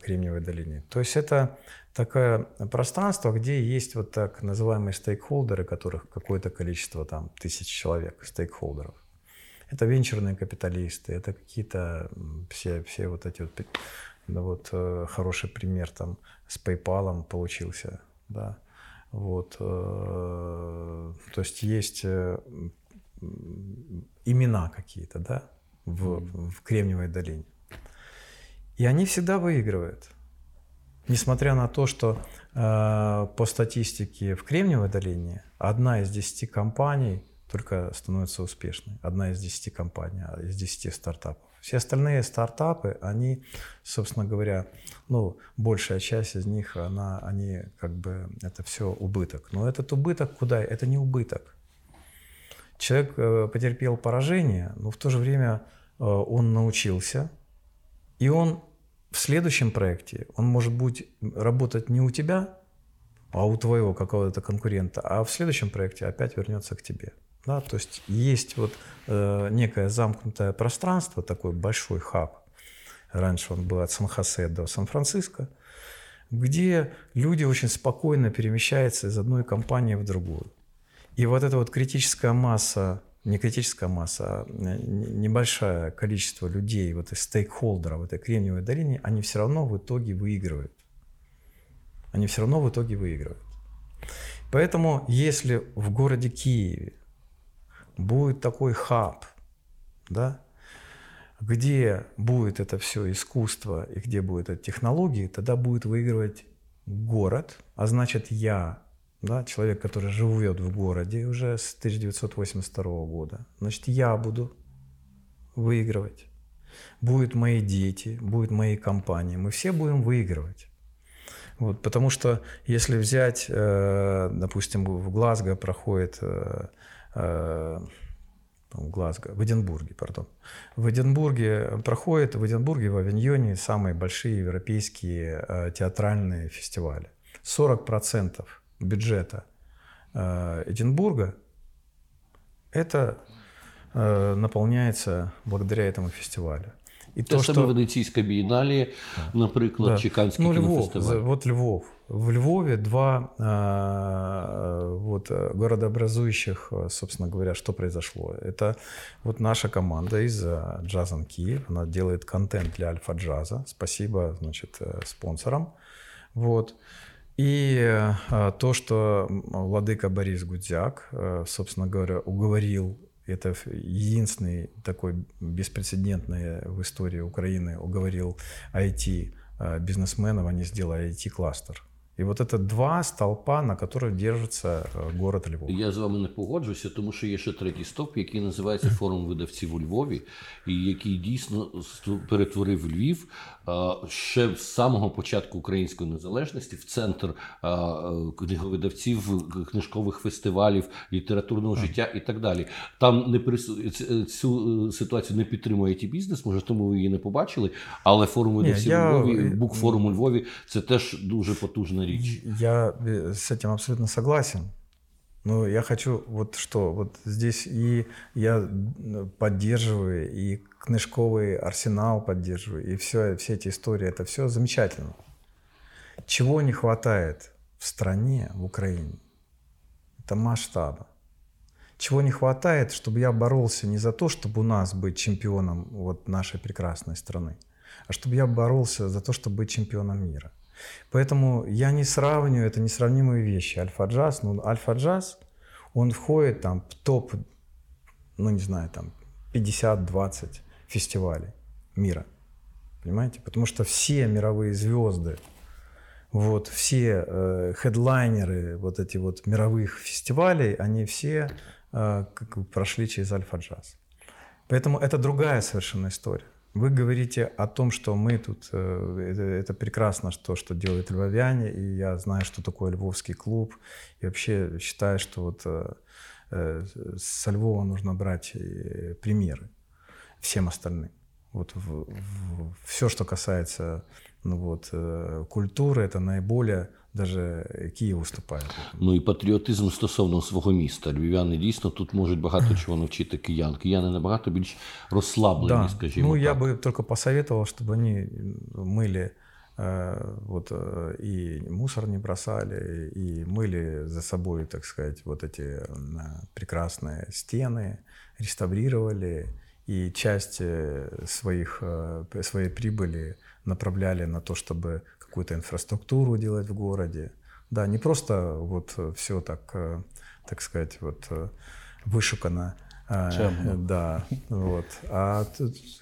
Кремниевой долине, то есть это такое пространство, где есть вот так называемые стейкхолдеры, которых какое-то количество там тысяч человек, стейкхолдеров. Это венчурные капиталисты, это какие-то все вот эти вот... Да, вот хороший пример там с PayPal получился, да, вот, то есть имена какие-то, да, в Кремниевой долине, и они всегда выигрывают, несмотря на то, что по статистике в Кремниевой долине 1 из 10 компаний только становится успешной, 1 из 10 компаний, из 10 стартапов. Все остальные стартапы, они, собственно говоря, ну, большая часть из них, они как бы, это все убыток. Но этот убыток куда? Это не убыток. Человек потерпел поражение, но в то же время он научился, и он в следующем проекте, он может быть работать не у тебя, а у твоего какого-то конкурента, а в следующем проекте опять вернется к тебе. Да, то есть есть вот некое замкнутое пространство, такой большой хаб, раньше он был от Сан-Хосе до Сан-Франциско, где люди очень спокойно перемещаются из одной компании в другую. И вот эта вот небольшое количество людей, вот стейкхолдеров в этой Кремниевой долине, они все равно в итоге выигрывают. Поэтому если в городе Киеве будет такой хаб, да, где будет это все искусство и где будут эти технологии, тогда будет выигрывать город, а значит я, да, человек, который живет в городе уже с 1982 года, значит я буду выигрывать, будут мои дети, будут мои компании, мы все будем выигрывать. Вот, потому что если взять, допустим, в Глазго проходит, в Авиньоне самые большие европейские театральные фестивали. 40% бюджета Эдинбурга это наполняется благодаря этому фестивалю. І те саме Венеційська бієнале, наприклад, Чиканський кінофестиваль. Вот Львов. В Львове 2 вот, городообразующих, собственно говоря, что произошло. Это вот наша команда из Jazz in Kiev, она делает контент для Альфа-Джаза. Спасибо, значит, спонсорам. Вот. И то, что владыка Борис Гудзяк, собственно говоря, уговорил. Это единственный такой беспрецедентный в истории Украины уговорил IT-бизнесменов, они сделали IT-кластер. И І от це два стовпа, на яких держиться город Львов. Я з вами не погоджуюся, тому що є ще третій стовп, який називається «Форум видавців у Львові», і який дійсно перетворив Львів ще з самого початку української незалежності в центр книговидавців, книжкових фестивалів, літературного життя і так далі. Там не цю ситуацію не підтримує IT-бізнес, може тому ви її не побачили, але «Форум видавців у Львові», «Букфорум у Львові» — це теж дуже потужна речь. Я с этим абсолютно согласен. Но я хочу вот что, вот здесь и я поддерживаю, и книжковый арсенал поддерживаю, и все, все эти истории, это все замечательно. Чего не хватает в стране, в Украине? Это масштаба. Чего не хватает, чтобы я боролся не за то, чтобы у нас быть чемпионом вот нашей прекрасной страны, а чтобы я боролся за то, чтобы быть чемпионом мира. Поэтому я не сравниваю, это несравнимые вещи. Альфа-джаз, ну, Альфа-джаз, он входит там в топ, ну, не знаю, там 50-20 фестивалей мира, понимаете? Потому что все мировые звезды, вот, все хедлайнеры вот эти вот мировых фестивалей, они все прошли через Альфа-джаз. Поэтому это другая совершенно история. Вы говорите о том, что мы тут, это прекрасно, что делают львовяне, и я знаю, что такое львовский клуб, и вообще считаю, что вот со Львова нужно брать примеры всем остальным. Вот все, что касается, ну, вот, культури, це найбільше, навіть Київ виступає. Ну і патріотизм стосовно свого міста. Львів'яни дійсно тут можуть багато чого навчити киян. Кияни набагато більш розслаблені, да. Скажімо так. Ну я би тільки посоветував, щоб вони мили вот, і мусор не бросали, і мили за собою, так сказать, вот эти прекрасні стіни, реставрировали, и часть своей прибыли направляли на то, чтобы какую-то инфраструктуру делать в городе. Да, не просто вот все так сказать, вот вышукано. Да, вот. А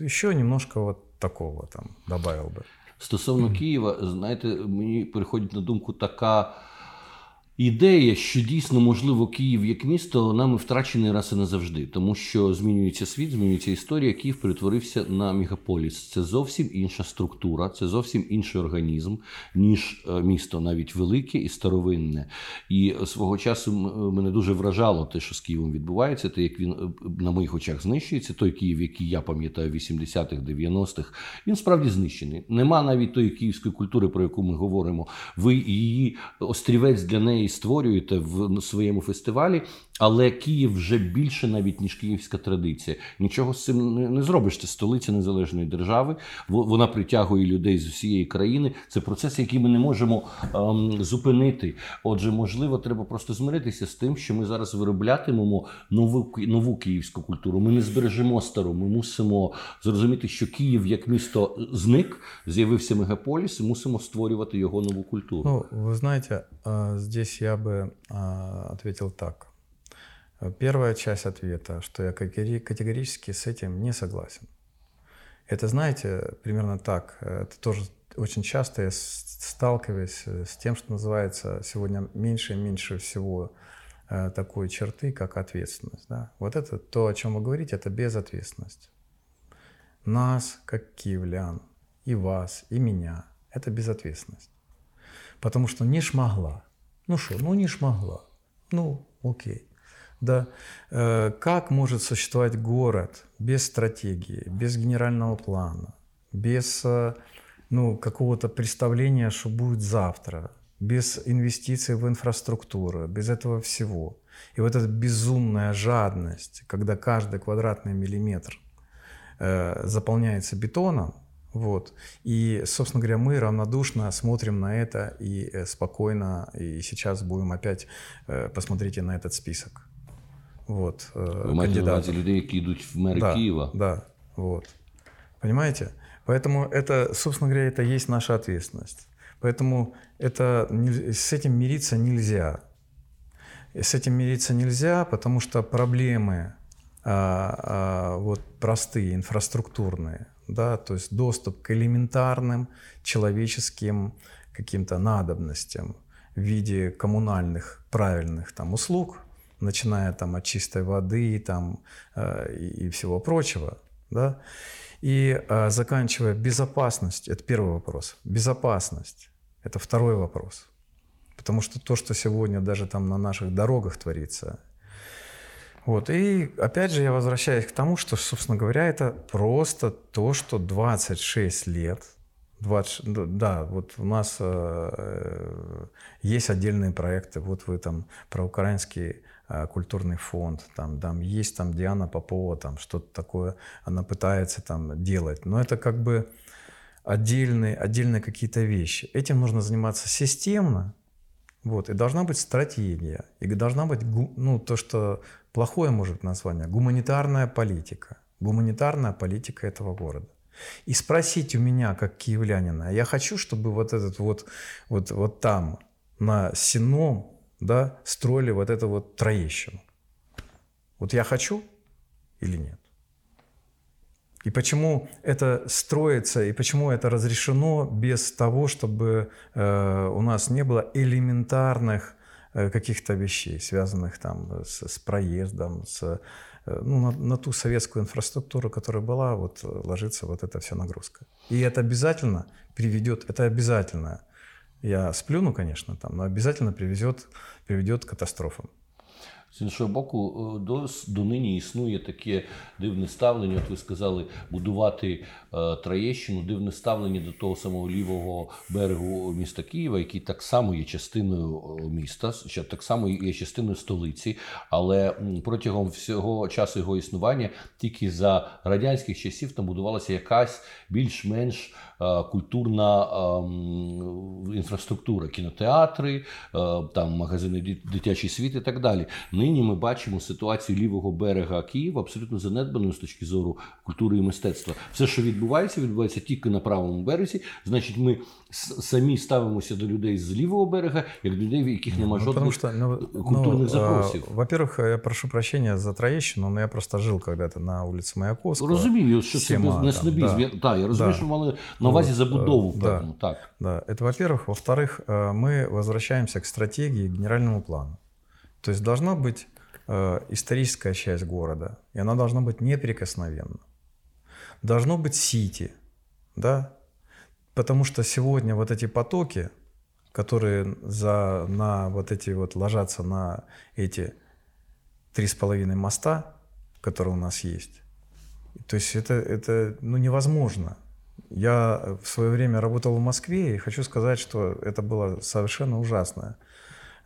еще немножко вот такого там добавил бы. Стосовно Києва, знаєте, мені приходить на думку така ідея, що дійсно, можливо, Київ як місто нами втрачений раз і назавжди, тому що змінюється світ, змінюється історія, Київ перетворився на мегаполіс. Це зовсім інша структура, це зовсім інший організм, ніж місто, навіть велике і старовинне. І свого часу мене дуже вражало те, що з Києвом відбувається, те, як він на моїх очах знищується. Той Київ, який я пам'ятаю 80-х, 90-х, він справді знищений. Нема навіть тої київської культури, про яку ми говоримо. Ви її острівець для неї створюєте в своєму фестивалі, але Київ вже більше навіть, ніж київська традиція. Нічого з цим не зробиш. Це столиця незалежної держави, вона притягує людей з усієї країни. Це процес, який ми не можемо зупинити. Отже, можливо, треба просто змиритися з тим, що ми зараз вироблятимемо нову київську культуру. Ми не збережемо стару, ми мусимо зрозуміти, що Київ як місто зник, з'явився мегаполіс, і мусимо створювати його нову культуру. Ну, ви знаєте, здесь я бы ответил так. Первая часть ответа, что я категорически с этим не согласен. Это, знаете, примерно так. Это тоже очень часто я сталкиваюсь с тем, что называется сегодня меньше и меньше всего такой черты, как ответственность. Да? Вот это то, о чем вы говорите, это безответственность. Нас, как киевлян, и вас, и меня, это безответственность. Потому что не шмогла. Ну что, ну не шмогла. Ну, окей. Да. Как может существовать город без стратегии, без генерального плана, без какого-то представления, что будет завтра, без инвестиций в инфраструктуру, без этого всего? И вот эта безумная жадность, когда каждый квадратный миллиметр заполняется бетоном, вот. И, собственно говоря, мы равнодушно смотрим на это и спокойно, и сейчас будем опять, посмотрите на этот список. Вот, вы маете на увазі людей, которые идут в мэры, да, Киева? Да, вот. Понимаете? Поэтому это, собственно говоря, это есть наша ответственность. Поэтому с этим мириться нельзя. С этим мириться нельзя, потому что проблемы вот, простые, инфраструктурные, да, то есть доступ к элементарным человеческим каким-то надобностям, в виде коммунальных правильных там услуг, начиная там от чистой воды там, и всего прочего, да, и заканчивая безопасность, это первый вопрос, безопасность, это второй вопрос, потому что то, что сегодня даже там на наших дорогах творится, вот, и опять же я возвращаюсь к тому, что, собственно говоря, это просто то, что 26 лет, 20, да, вот у нас есть отдельные проекты, вот вы там про Украинский культурный фонд, там есть там Диана Попова, там что-то такое, она пытается там делать, но это как бы отдельные какие-то вещи. Этим нужно заниматься системно, вот, и должна быть стратегия, и должна быть, ну, то, что плохое может название, гуманитарная политика этого города. И спросить у меня, как киевлянина, я хочу, чтобы вот этот вот там, на Сином, да, строили вот эту вот Троещину. Вот я хочу или нет? И почему это строится, и почему это разрешено без того, чтобы у нас не было элементарных каких-то вещей, связанных там с проездом, с... Ну, на ту советскую инфраструктуру, которая была, вот ложится вот эта вся нагрузка. И это обязательно приведет, это обязательно, я сплюну, конечно, там, но обязательно приведет к катастрофам. З іншого боку, донині існує таке дивне ставлення, от ви сказали, будувати Троєщину, дивне ставлення до того самого лівого берегу міста Києва, який так само є частиною міста, що так само є частиною столиці, але протягом всього часу його існування тільки за радянських часів там будувалася якась більш-менш культурна інфраструктура, кінотеатри, там магазини дитячий світ і так далі. Нині ми бачимо ситуацію лівого берега Києва абсолютно занедбаною з точки зору культури і мистецтва. Все, що відбувається тільки на правому березі. Значить, ми самі ставимося до людей з лівого берега, як до людей, в яких немає жодних культурних запросів. Во-первых, я прошу прощення за Троєщину, но я просто жив когда-то на вулиці Маяковського. Розумію, що це не снобізм. Да. Я розумію, що мали на увазі забудову. Да. Это, во-первых. Во-вторых, мы возвращаемся к стратегии, к генеральному плану. То есть должна быть историческая часть города, и она должна быть неприкосновенна. Должно быть сити, да? Потому что сегодня вот эти потоки, которые ложатся на эти 3,5 моста, которые у нас есть, то есть это невозможно. Я в свое время работал в Москве, и хочу сказать, что это было совершенно ужасно.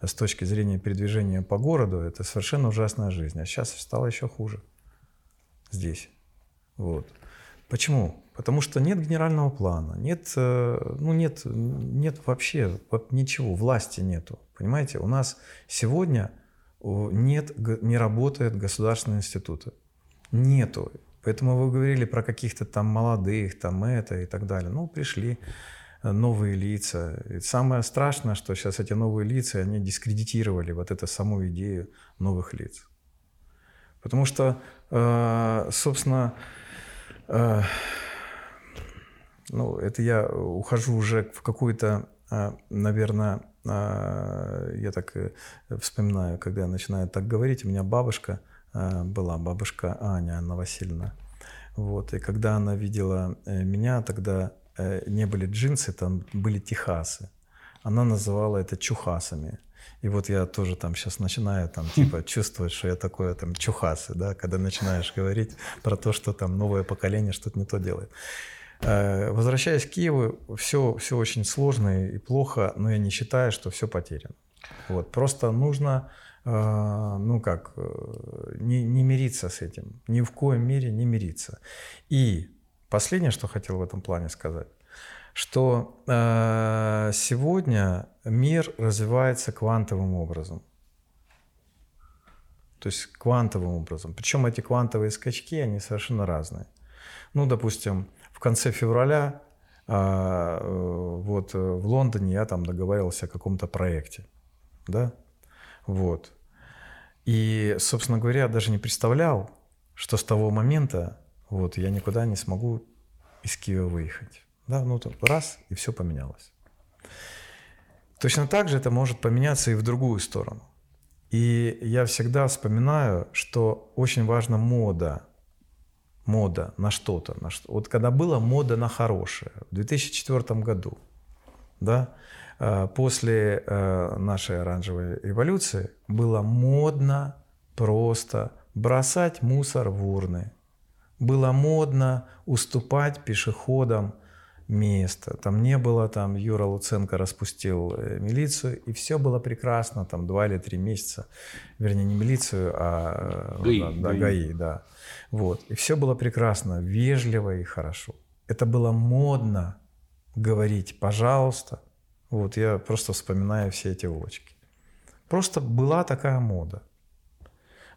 С точки зрения передвижения по городу, это совершенно ужасная жизнь. А сейчас стало еще хуже. Здесь. Вот. Почему? Потому что нет генерального плана, нет вообще ничего, власти нету. Понимаете, у нас сегодня не работают государственные институты. Нету. Поэтому вы говорили про каких-то там молодых, там это и так далее. Ну, пришли новые лица. И самое страшное, что сейчас эти новые лица, они дискредитировали вот эту саму идею новых лиц. Потому что, собственно, это я ухожу уже в какую-то, наверное, я так вспоминаю, когда я начинаю так говорить, у меня бабушка была, бабушка Аня Анна Васильевна. Вот. И когда она видела меня, тогда не были джинсы, там были техасы. Она называла это чухасами. И вот я тоже там сейчас начинаю там типа чувствовать, что я такое там чухасы, да, когда начинаешь говорить про то, что там новое поколение что-то не то делает. Возвращаясь к Киеву, все очень сложно и плохо, но я не считаю, что все потеряно. Вот. Просто нужно, не мириться с этим. Ни в коем мере не мириться. И последнее, что хотел в этом плане сказать, что сегодня мир развивается квантовым образом. То есть квантовым образом. Причем эти квантовые скачки, они совершенно разные. Ну, допустим, в конце февраля в Лондоне я там договаривался о каком-то проекте. Да? Вот. И, собственно говоря, я даже не представлял, что с того момента я никуда не смогу из Киева выехать. Да, раз, и все поменялось. Точно так же это может поменяться и в другую сторону. И я всегда вспоминаю, что очень важна мода. Мода на что-то. На что... Вот когда была мода на хорошее в 2004 году, да, после нашей оранжевой революции было модно просто бросать мусор в урны. Было модно уступать пешеходам место. Там не было, там Юра Луценко распустил милицию, и все было прекрасно, там 2 или 3 месяца. Вернее, не милицию, а ГАИ, да. Вот. И все было прекрасно, вежливо и хорошо. Это было модно говорить «пожалуйста». Вот я просто вспоминаю все эти улочки. Просто была такая мода.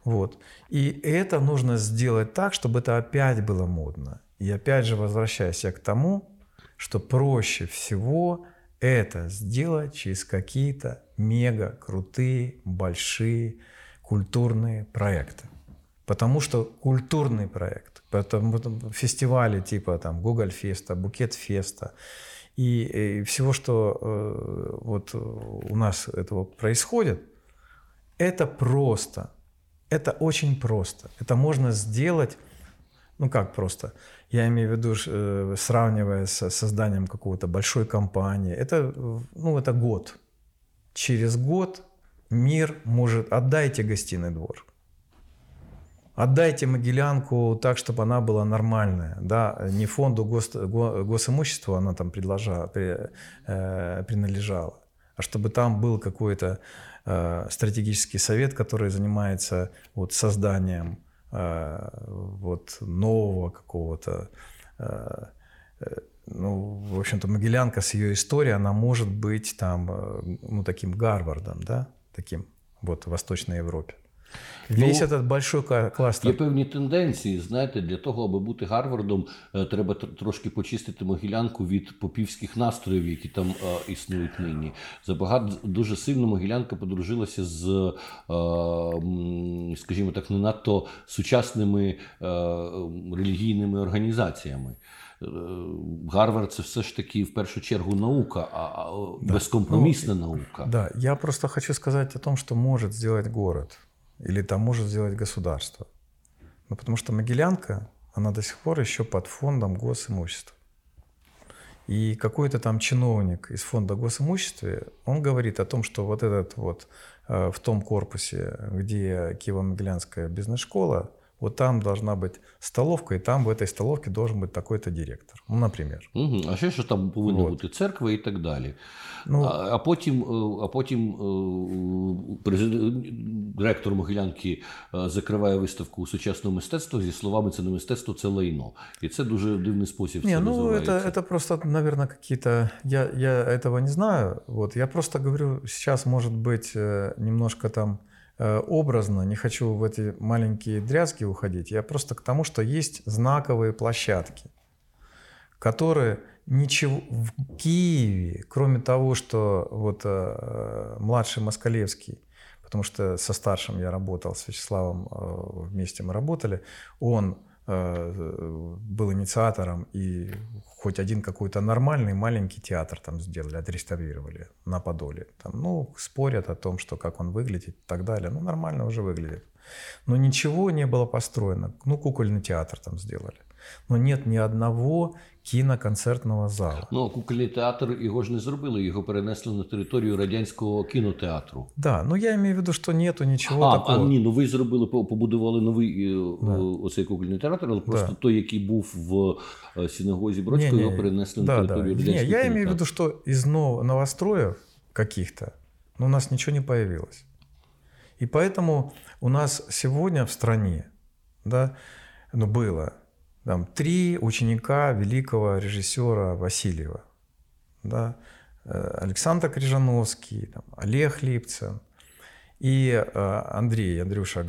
Вот. И это нужно сделать так, чтобы это опять было модно. И опять же возвращаясь я к тому, что проще всего это сделать через какие-то мега-крутые, большие культурные проекты. Потому что культурный проект, потому фестивали типа там GogolFest, Bouquet Kyiv и всего, что вот у нас этого происходит, это просто, это очень просто. Это можно сделать, ну как просто, я имею в виду, сравнивая с созданием какого-то большой компании, это, ну, это год. Через год мир может... Отдайте гостиный двор. Отдайте Могилянку так, чтобы она была нормальная. Да? Не фонду госимущества она там принадлежала, а чтобы там был какой-то стратегический совет, который занимается вот, созданием вот, нового какого-то... Ну, в общем-то, Могилянка с ее историей, она может быть там, ну, таким Гарвардом, да? Таким вот в Восточной Европе. Весь ну, этот большой кластер. Є певні тенденції, знаєте, для того, аби бути Гарвардом, треба трошки почистити Могилянку від попівських настроїв, які там існують нині. Забагато, дуже сильно Могилянка подружилася з, скажімо так, не надто сучасними релігійними організаціями. Гарвард – це все ж таки в першу чергу наука, а да, безкомпромісна ну, наука. Да, я просто хочу сказати о том, що може зробити город. Или там может сделать государство. Но потому что Могилянка, она до сих пор еще под фондом госимущества. И какой-то там чиновник из фонда госимущества, он говорит о том, что вот этот вот в том корпусе, где Киево-Гельандская бизнес-школа, вот там должна быть столовка, и там в этой столовке должен быть такой-то директор, ну, например. Угу. А ще, що там повинна вот. Бути церква і так далі. Ну, а потім директор Могилянки закриває виставку у сучасного мистецтва зі словами «це не мистецтво, це лайно». І це дуже дивний спосіб все називається. Ну, це просто, наверное, какие-то... Я этого не знаю. Вот. Я просто говорю, сейчас, может быть, немножко там образно, не хочу в эти маленькие дрязги уходить, я просто к тому, что есть знаковые площадки, которые ничего в Киеве, кроме того, что вот младший Москалевский, потому что со старшим я работал, с Вячеславом вместе мы работали, он был инициатором, и хоть один какой-то нормальный маленький театр там сделали, отреставрировали на Подоле. Там, ну, спорят о том, что как он выглядит и так далее. Ну, нормально уже выглядит. Но ничего не было построено. Ну, кукольный театр там сделали. Но нет ни одного кіноконцертного залу. Ну, кукольний театр його ж не зробили, його перенесли на територію радянського кінотеатру. Да, ну я маю в виду, що нету нічого такого. А ні, ну ви зробили, побудували новий оцей кукольний театр, але просто той, який був в синагозі Бродського, його перенесли на територію радянського кінотеатру. Я маю в виду, що із новостроїв каких-то, ну, у нас нічого не появилось. І поэтому у нас сьогодні в стране, да, ну, было там 3 ученика великого режиссера Васильева. Да? Александр Крижановский, там, Олег Липцин и Андрюша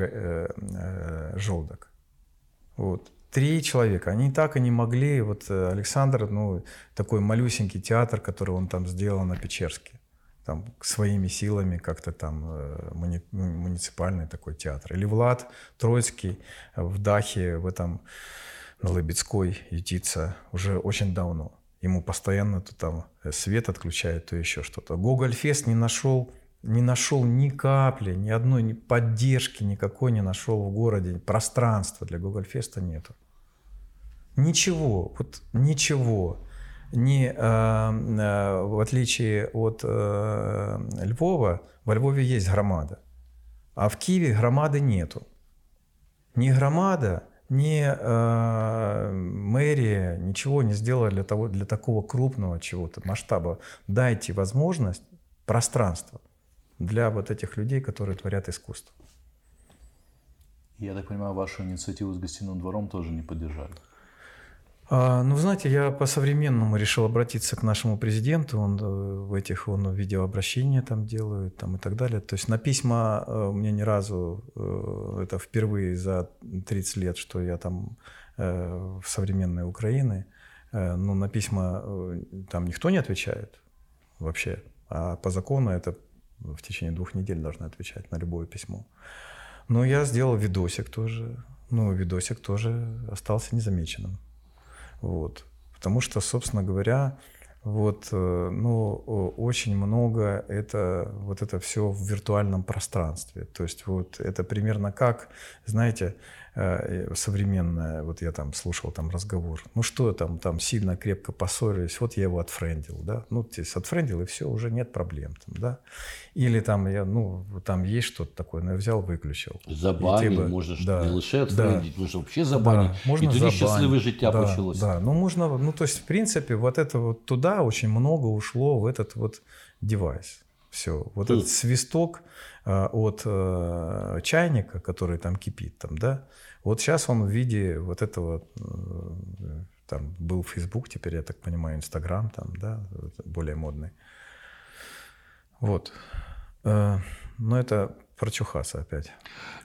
Желдок. Вот. 3 человека. Они так и не могли. Вот Александр, ну, такой малюсенький театр, который он там сделал на Печерске. Там, своими силами как-то там муниципальный такой театр. Или Влад Троицкий в Дахе в этом... на Лыбецкой ютится уже очень давно. Ему постоянно то там свет отключают, то еще что-то. GogolFest не нашел ни капли, ни одной поддержки никакой не нашел в городе. Пространства для GogolFest нету. Ничего, вот ничего. В отличие от Львова, во Львове есть громада, а в Киеве громады нету. Ни громада, ни мэрия ничего не сделала для такого крупного чего-то, масштаба. Дайте возможность, пространство для вот этих людей, которые творят искусство. Я так понимаю, вашу инициативу с гостиным двором тоже не поддержали? Ну, знаете, я по-современному решил обратиться к нашему президенту, он видеообращения там делает там, и так далее. То есть на письма мне ни разу, это впервые за 30 лет, что я там в современной Украине, ну, на письма там никто не отвечает вообще, а по закону это в течение 2 недель должны отвечать на любое письмо. Но я сделал видосик тоже, остался незамеченным. Вот. Потому что, собственно говоря, очень много это все в виртуальном пространстве. То есть вот это примерно как, знаете, современное, вот я там слушал там разговор, что там сильно крепко поссорились, вот я его отфрендил, да, отфрендил и все, уже нет проблем там, да. Или там я, там есть что-то такое, но я взял, выключил. Забанить, можно да, не лише отфрендить, да, можно вообще забанить, да, можно и тоді щасливе життя да, почалось. Да, в принципе, туда очень много ушло в этот девайс. Все. Этот свисток от чайника, который там кипит, там, да, сейчас он в виде этого, там был Facebook, теперь, я так понимаю, Instagram, там, да, более модный. Вот. Но это про Чухаса опять.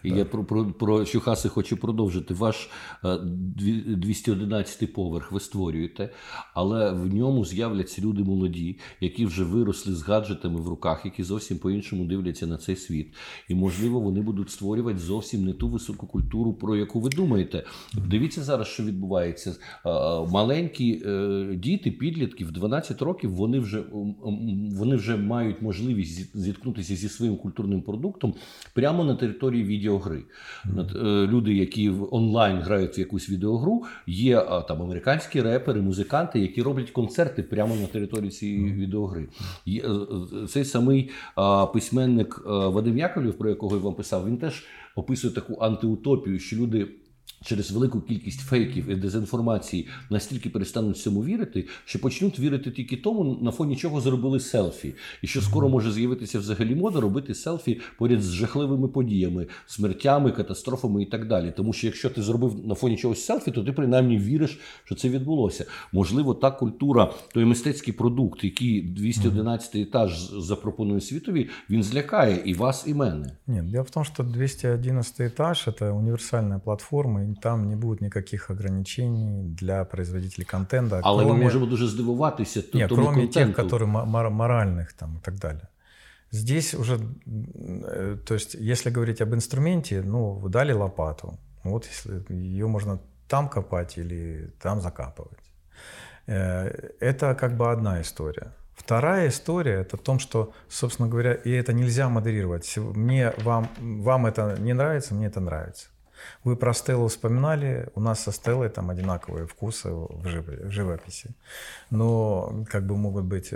Я про Чухаси хочу продовжити. Ваш 211-й поверх ви створюєте, але в ньому з'являться люди молоді, які вже виросли з гаджетами в руках, які зовсім по-іншому дивляться на цей світ. І, можливо, вони будуть створювати зовсім не ту високу культуру, про яку ви думаєте. Дивіться зараз, що відбувається. Маленькі діти, підлітки в 12 років, вони вже мають можливість зіткнутися зі своїм культурним продуктом прямо на території відеогри. Люди, які онлайн грають в якусь відеогру, є там американські репери, музиканти, які роблять концерти прямо на території цієї відеогри. Цей самий письменник Вадим Яковлєв, про якого я вам писав, він теж описує таку антиутопію, що люди через велику кількість фейків і дезінформації настільки перестануть всьому вірити, що почнуть вірити тільки тому, на фоні чого зробили селфі. І що скоро може з'явитися взагалі мода робити селфі поряд з жахливими подіями, смертями, катастрофами і так далі. Тому що якщо ти зробив на фоні чогось селфі, то ти принаймні віриш, що це відбулося. Можливо, та культура, той мистецький продукт, який 211-й етаж запропонує світові, він злякає і вас, і мене. Ні, дело в тому, що 211-й етаж – це універсальна платформа, там не будет никаких ограничений для производителей контента. Але ми можемо дуже здивуватися тому контенту. Кроме тех, которые моральных там, и так далее. Здесь уже, то есть, если говорить об инструменте, дали лопату. Ее можно там копать или там закапывать. Это как бы одна история. Вторая история – это в том, что, собственно говоря, и это нельзя модерировать. Вам это не нравится, мне это нравится. Вы про Стеллу вспоминали, у нас со Стеллой там одинаковые вкусы в живописи. Но как бы могут быть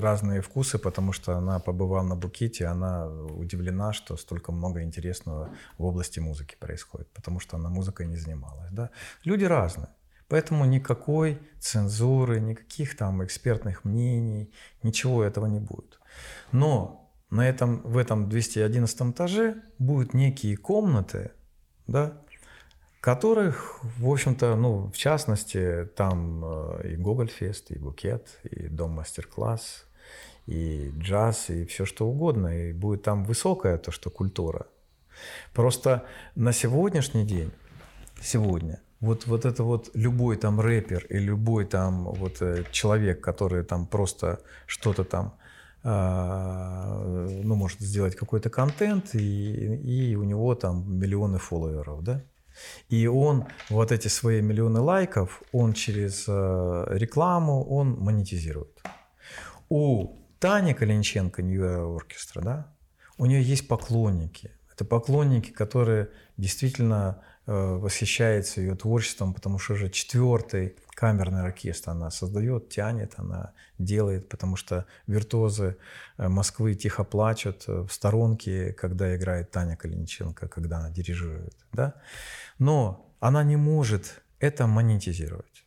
разные вкусы, потому что она побывала на Букете, она удивлена, что столько много интересного в области музыки происходит, потому что она музыкой не занималась. Да? Люди разные, поэтому никакой цензуры, никаких там экспертных мнений, ничего этого не будет. Но в этом 211 этаже будут некие комнаты, да, которых, в общем-то, в частности, там и GogolFest, и Букет, и дом-мастер-класс, и джаз, и все что угодно, и будет там высокая культура. Просто на сегодняшний день, любой там рэпер и любой там человек, который там просто что-то там может сделать какой-то контент, и у него там миллионы фолловеров, да? И он вот эти свои миллионы лайков, он через рекламу, он монетизирует. У Тани Калинченко, Нью-Йорк-оркестра, да, у нее есть поклонники. Это поклонники, которые действительно восхищаются ее творчеством, потому что уже 4-й камерный оркестр она создает, тянет, она делает, потому что виртуозы Москвы тихо плачут в сторонке, когда играет Таня Калиниченко, когда она дирижирует. Да? Но она не может это монетизировать.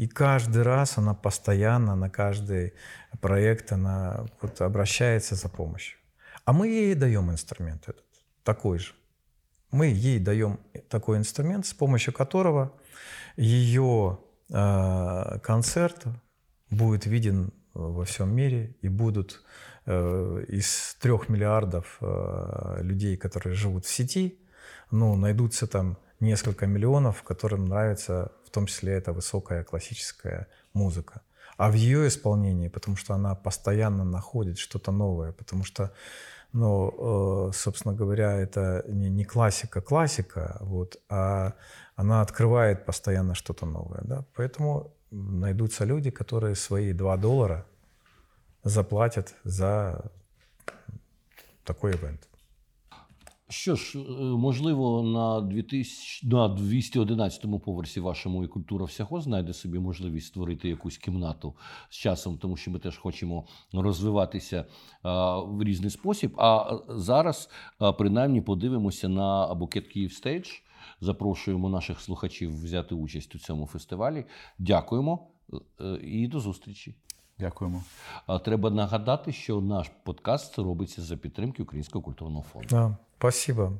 И каждый раз она постоянно на каждый проект она вот обращается за помощью. А мы ей даем инструмент этот, такой же. Мы ей даем такой инструмент, с помощью которого ее концерт будет виден во всем мире, и будут из 3 миллиардов людей, которые живут в сети, ну, найдутся там несколько миллионов, которым нравится в том числе эта высокая классическая музыка. А в ее исполнении, потому что она постоянно находит что-то новое, потому что, ну, собственно говоря, это не классика-классика, вот, а она открывает постоянно что-то новое. Да? Поэтому найдутся люди, которые свои $2 заплатят за такой івент. Що ж, можливо, на 211-му поверсі вашому і культура всього знайде собі можливість створити якусь кімнату з часом, тому що ми теж хочемо розвиватися в різний спосіб. А зараз, принаймні, подивимося на Букет Київ Стейдж. Запрошуємо наших слухачів взяти участь у цьому фестивалі. Дякуємо і до зустрічі. Дякуємо. Треба нагадати, що наш подкаст робиться за підтримки Українського культурного фонду. Да, спасибо.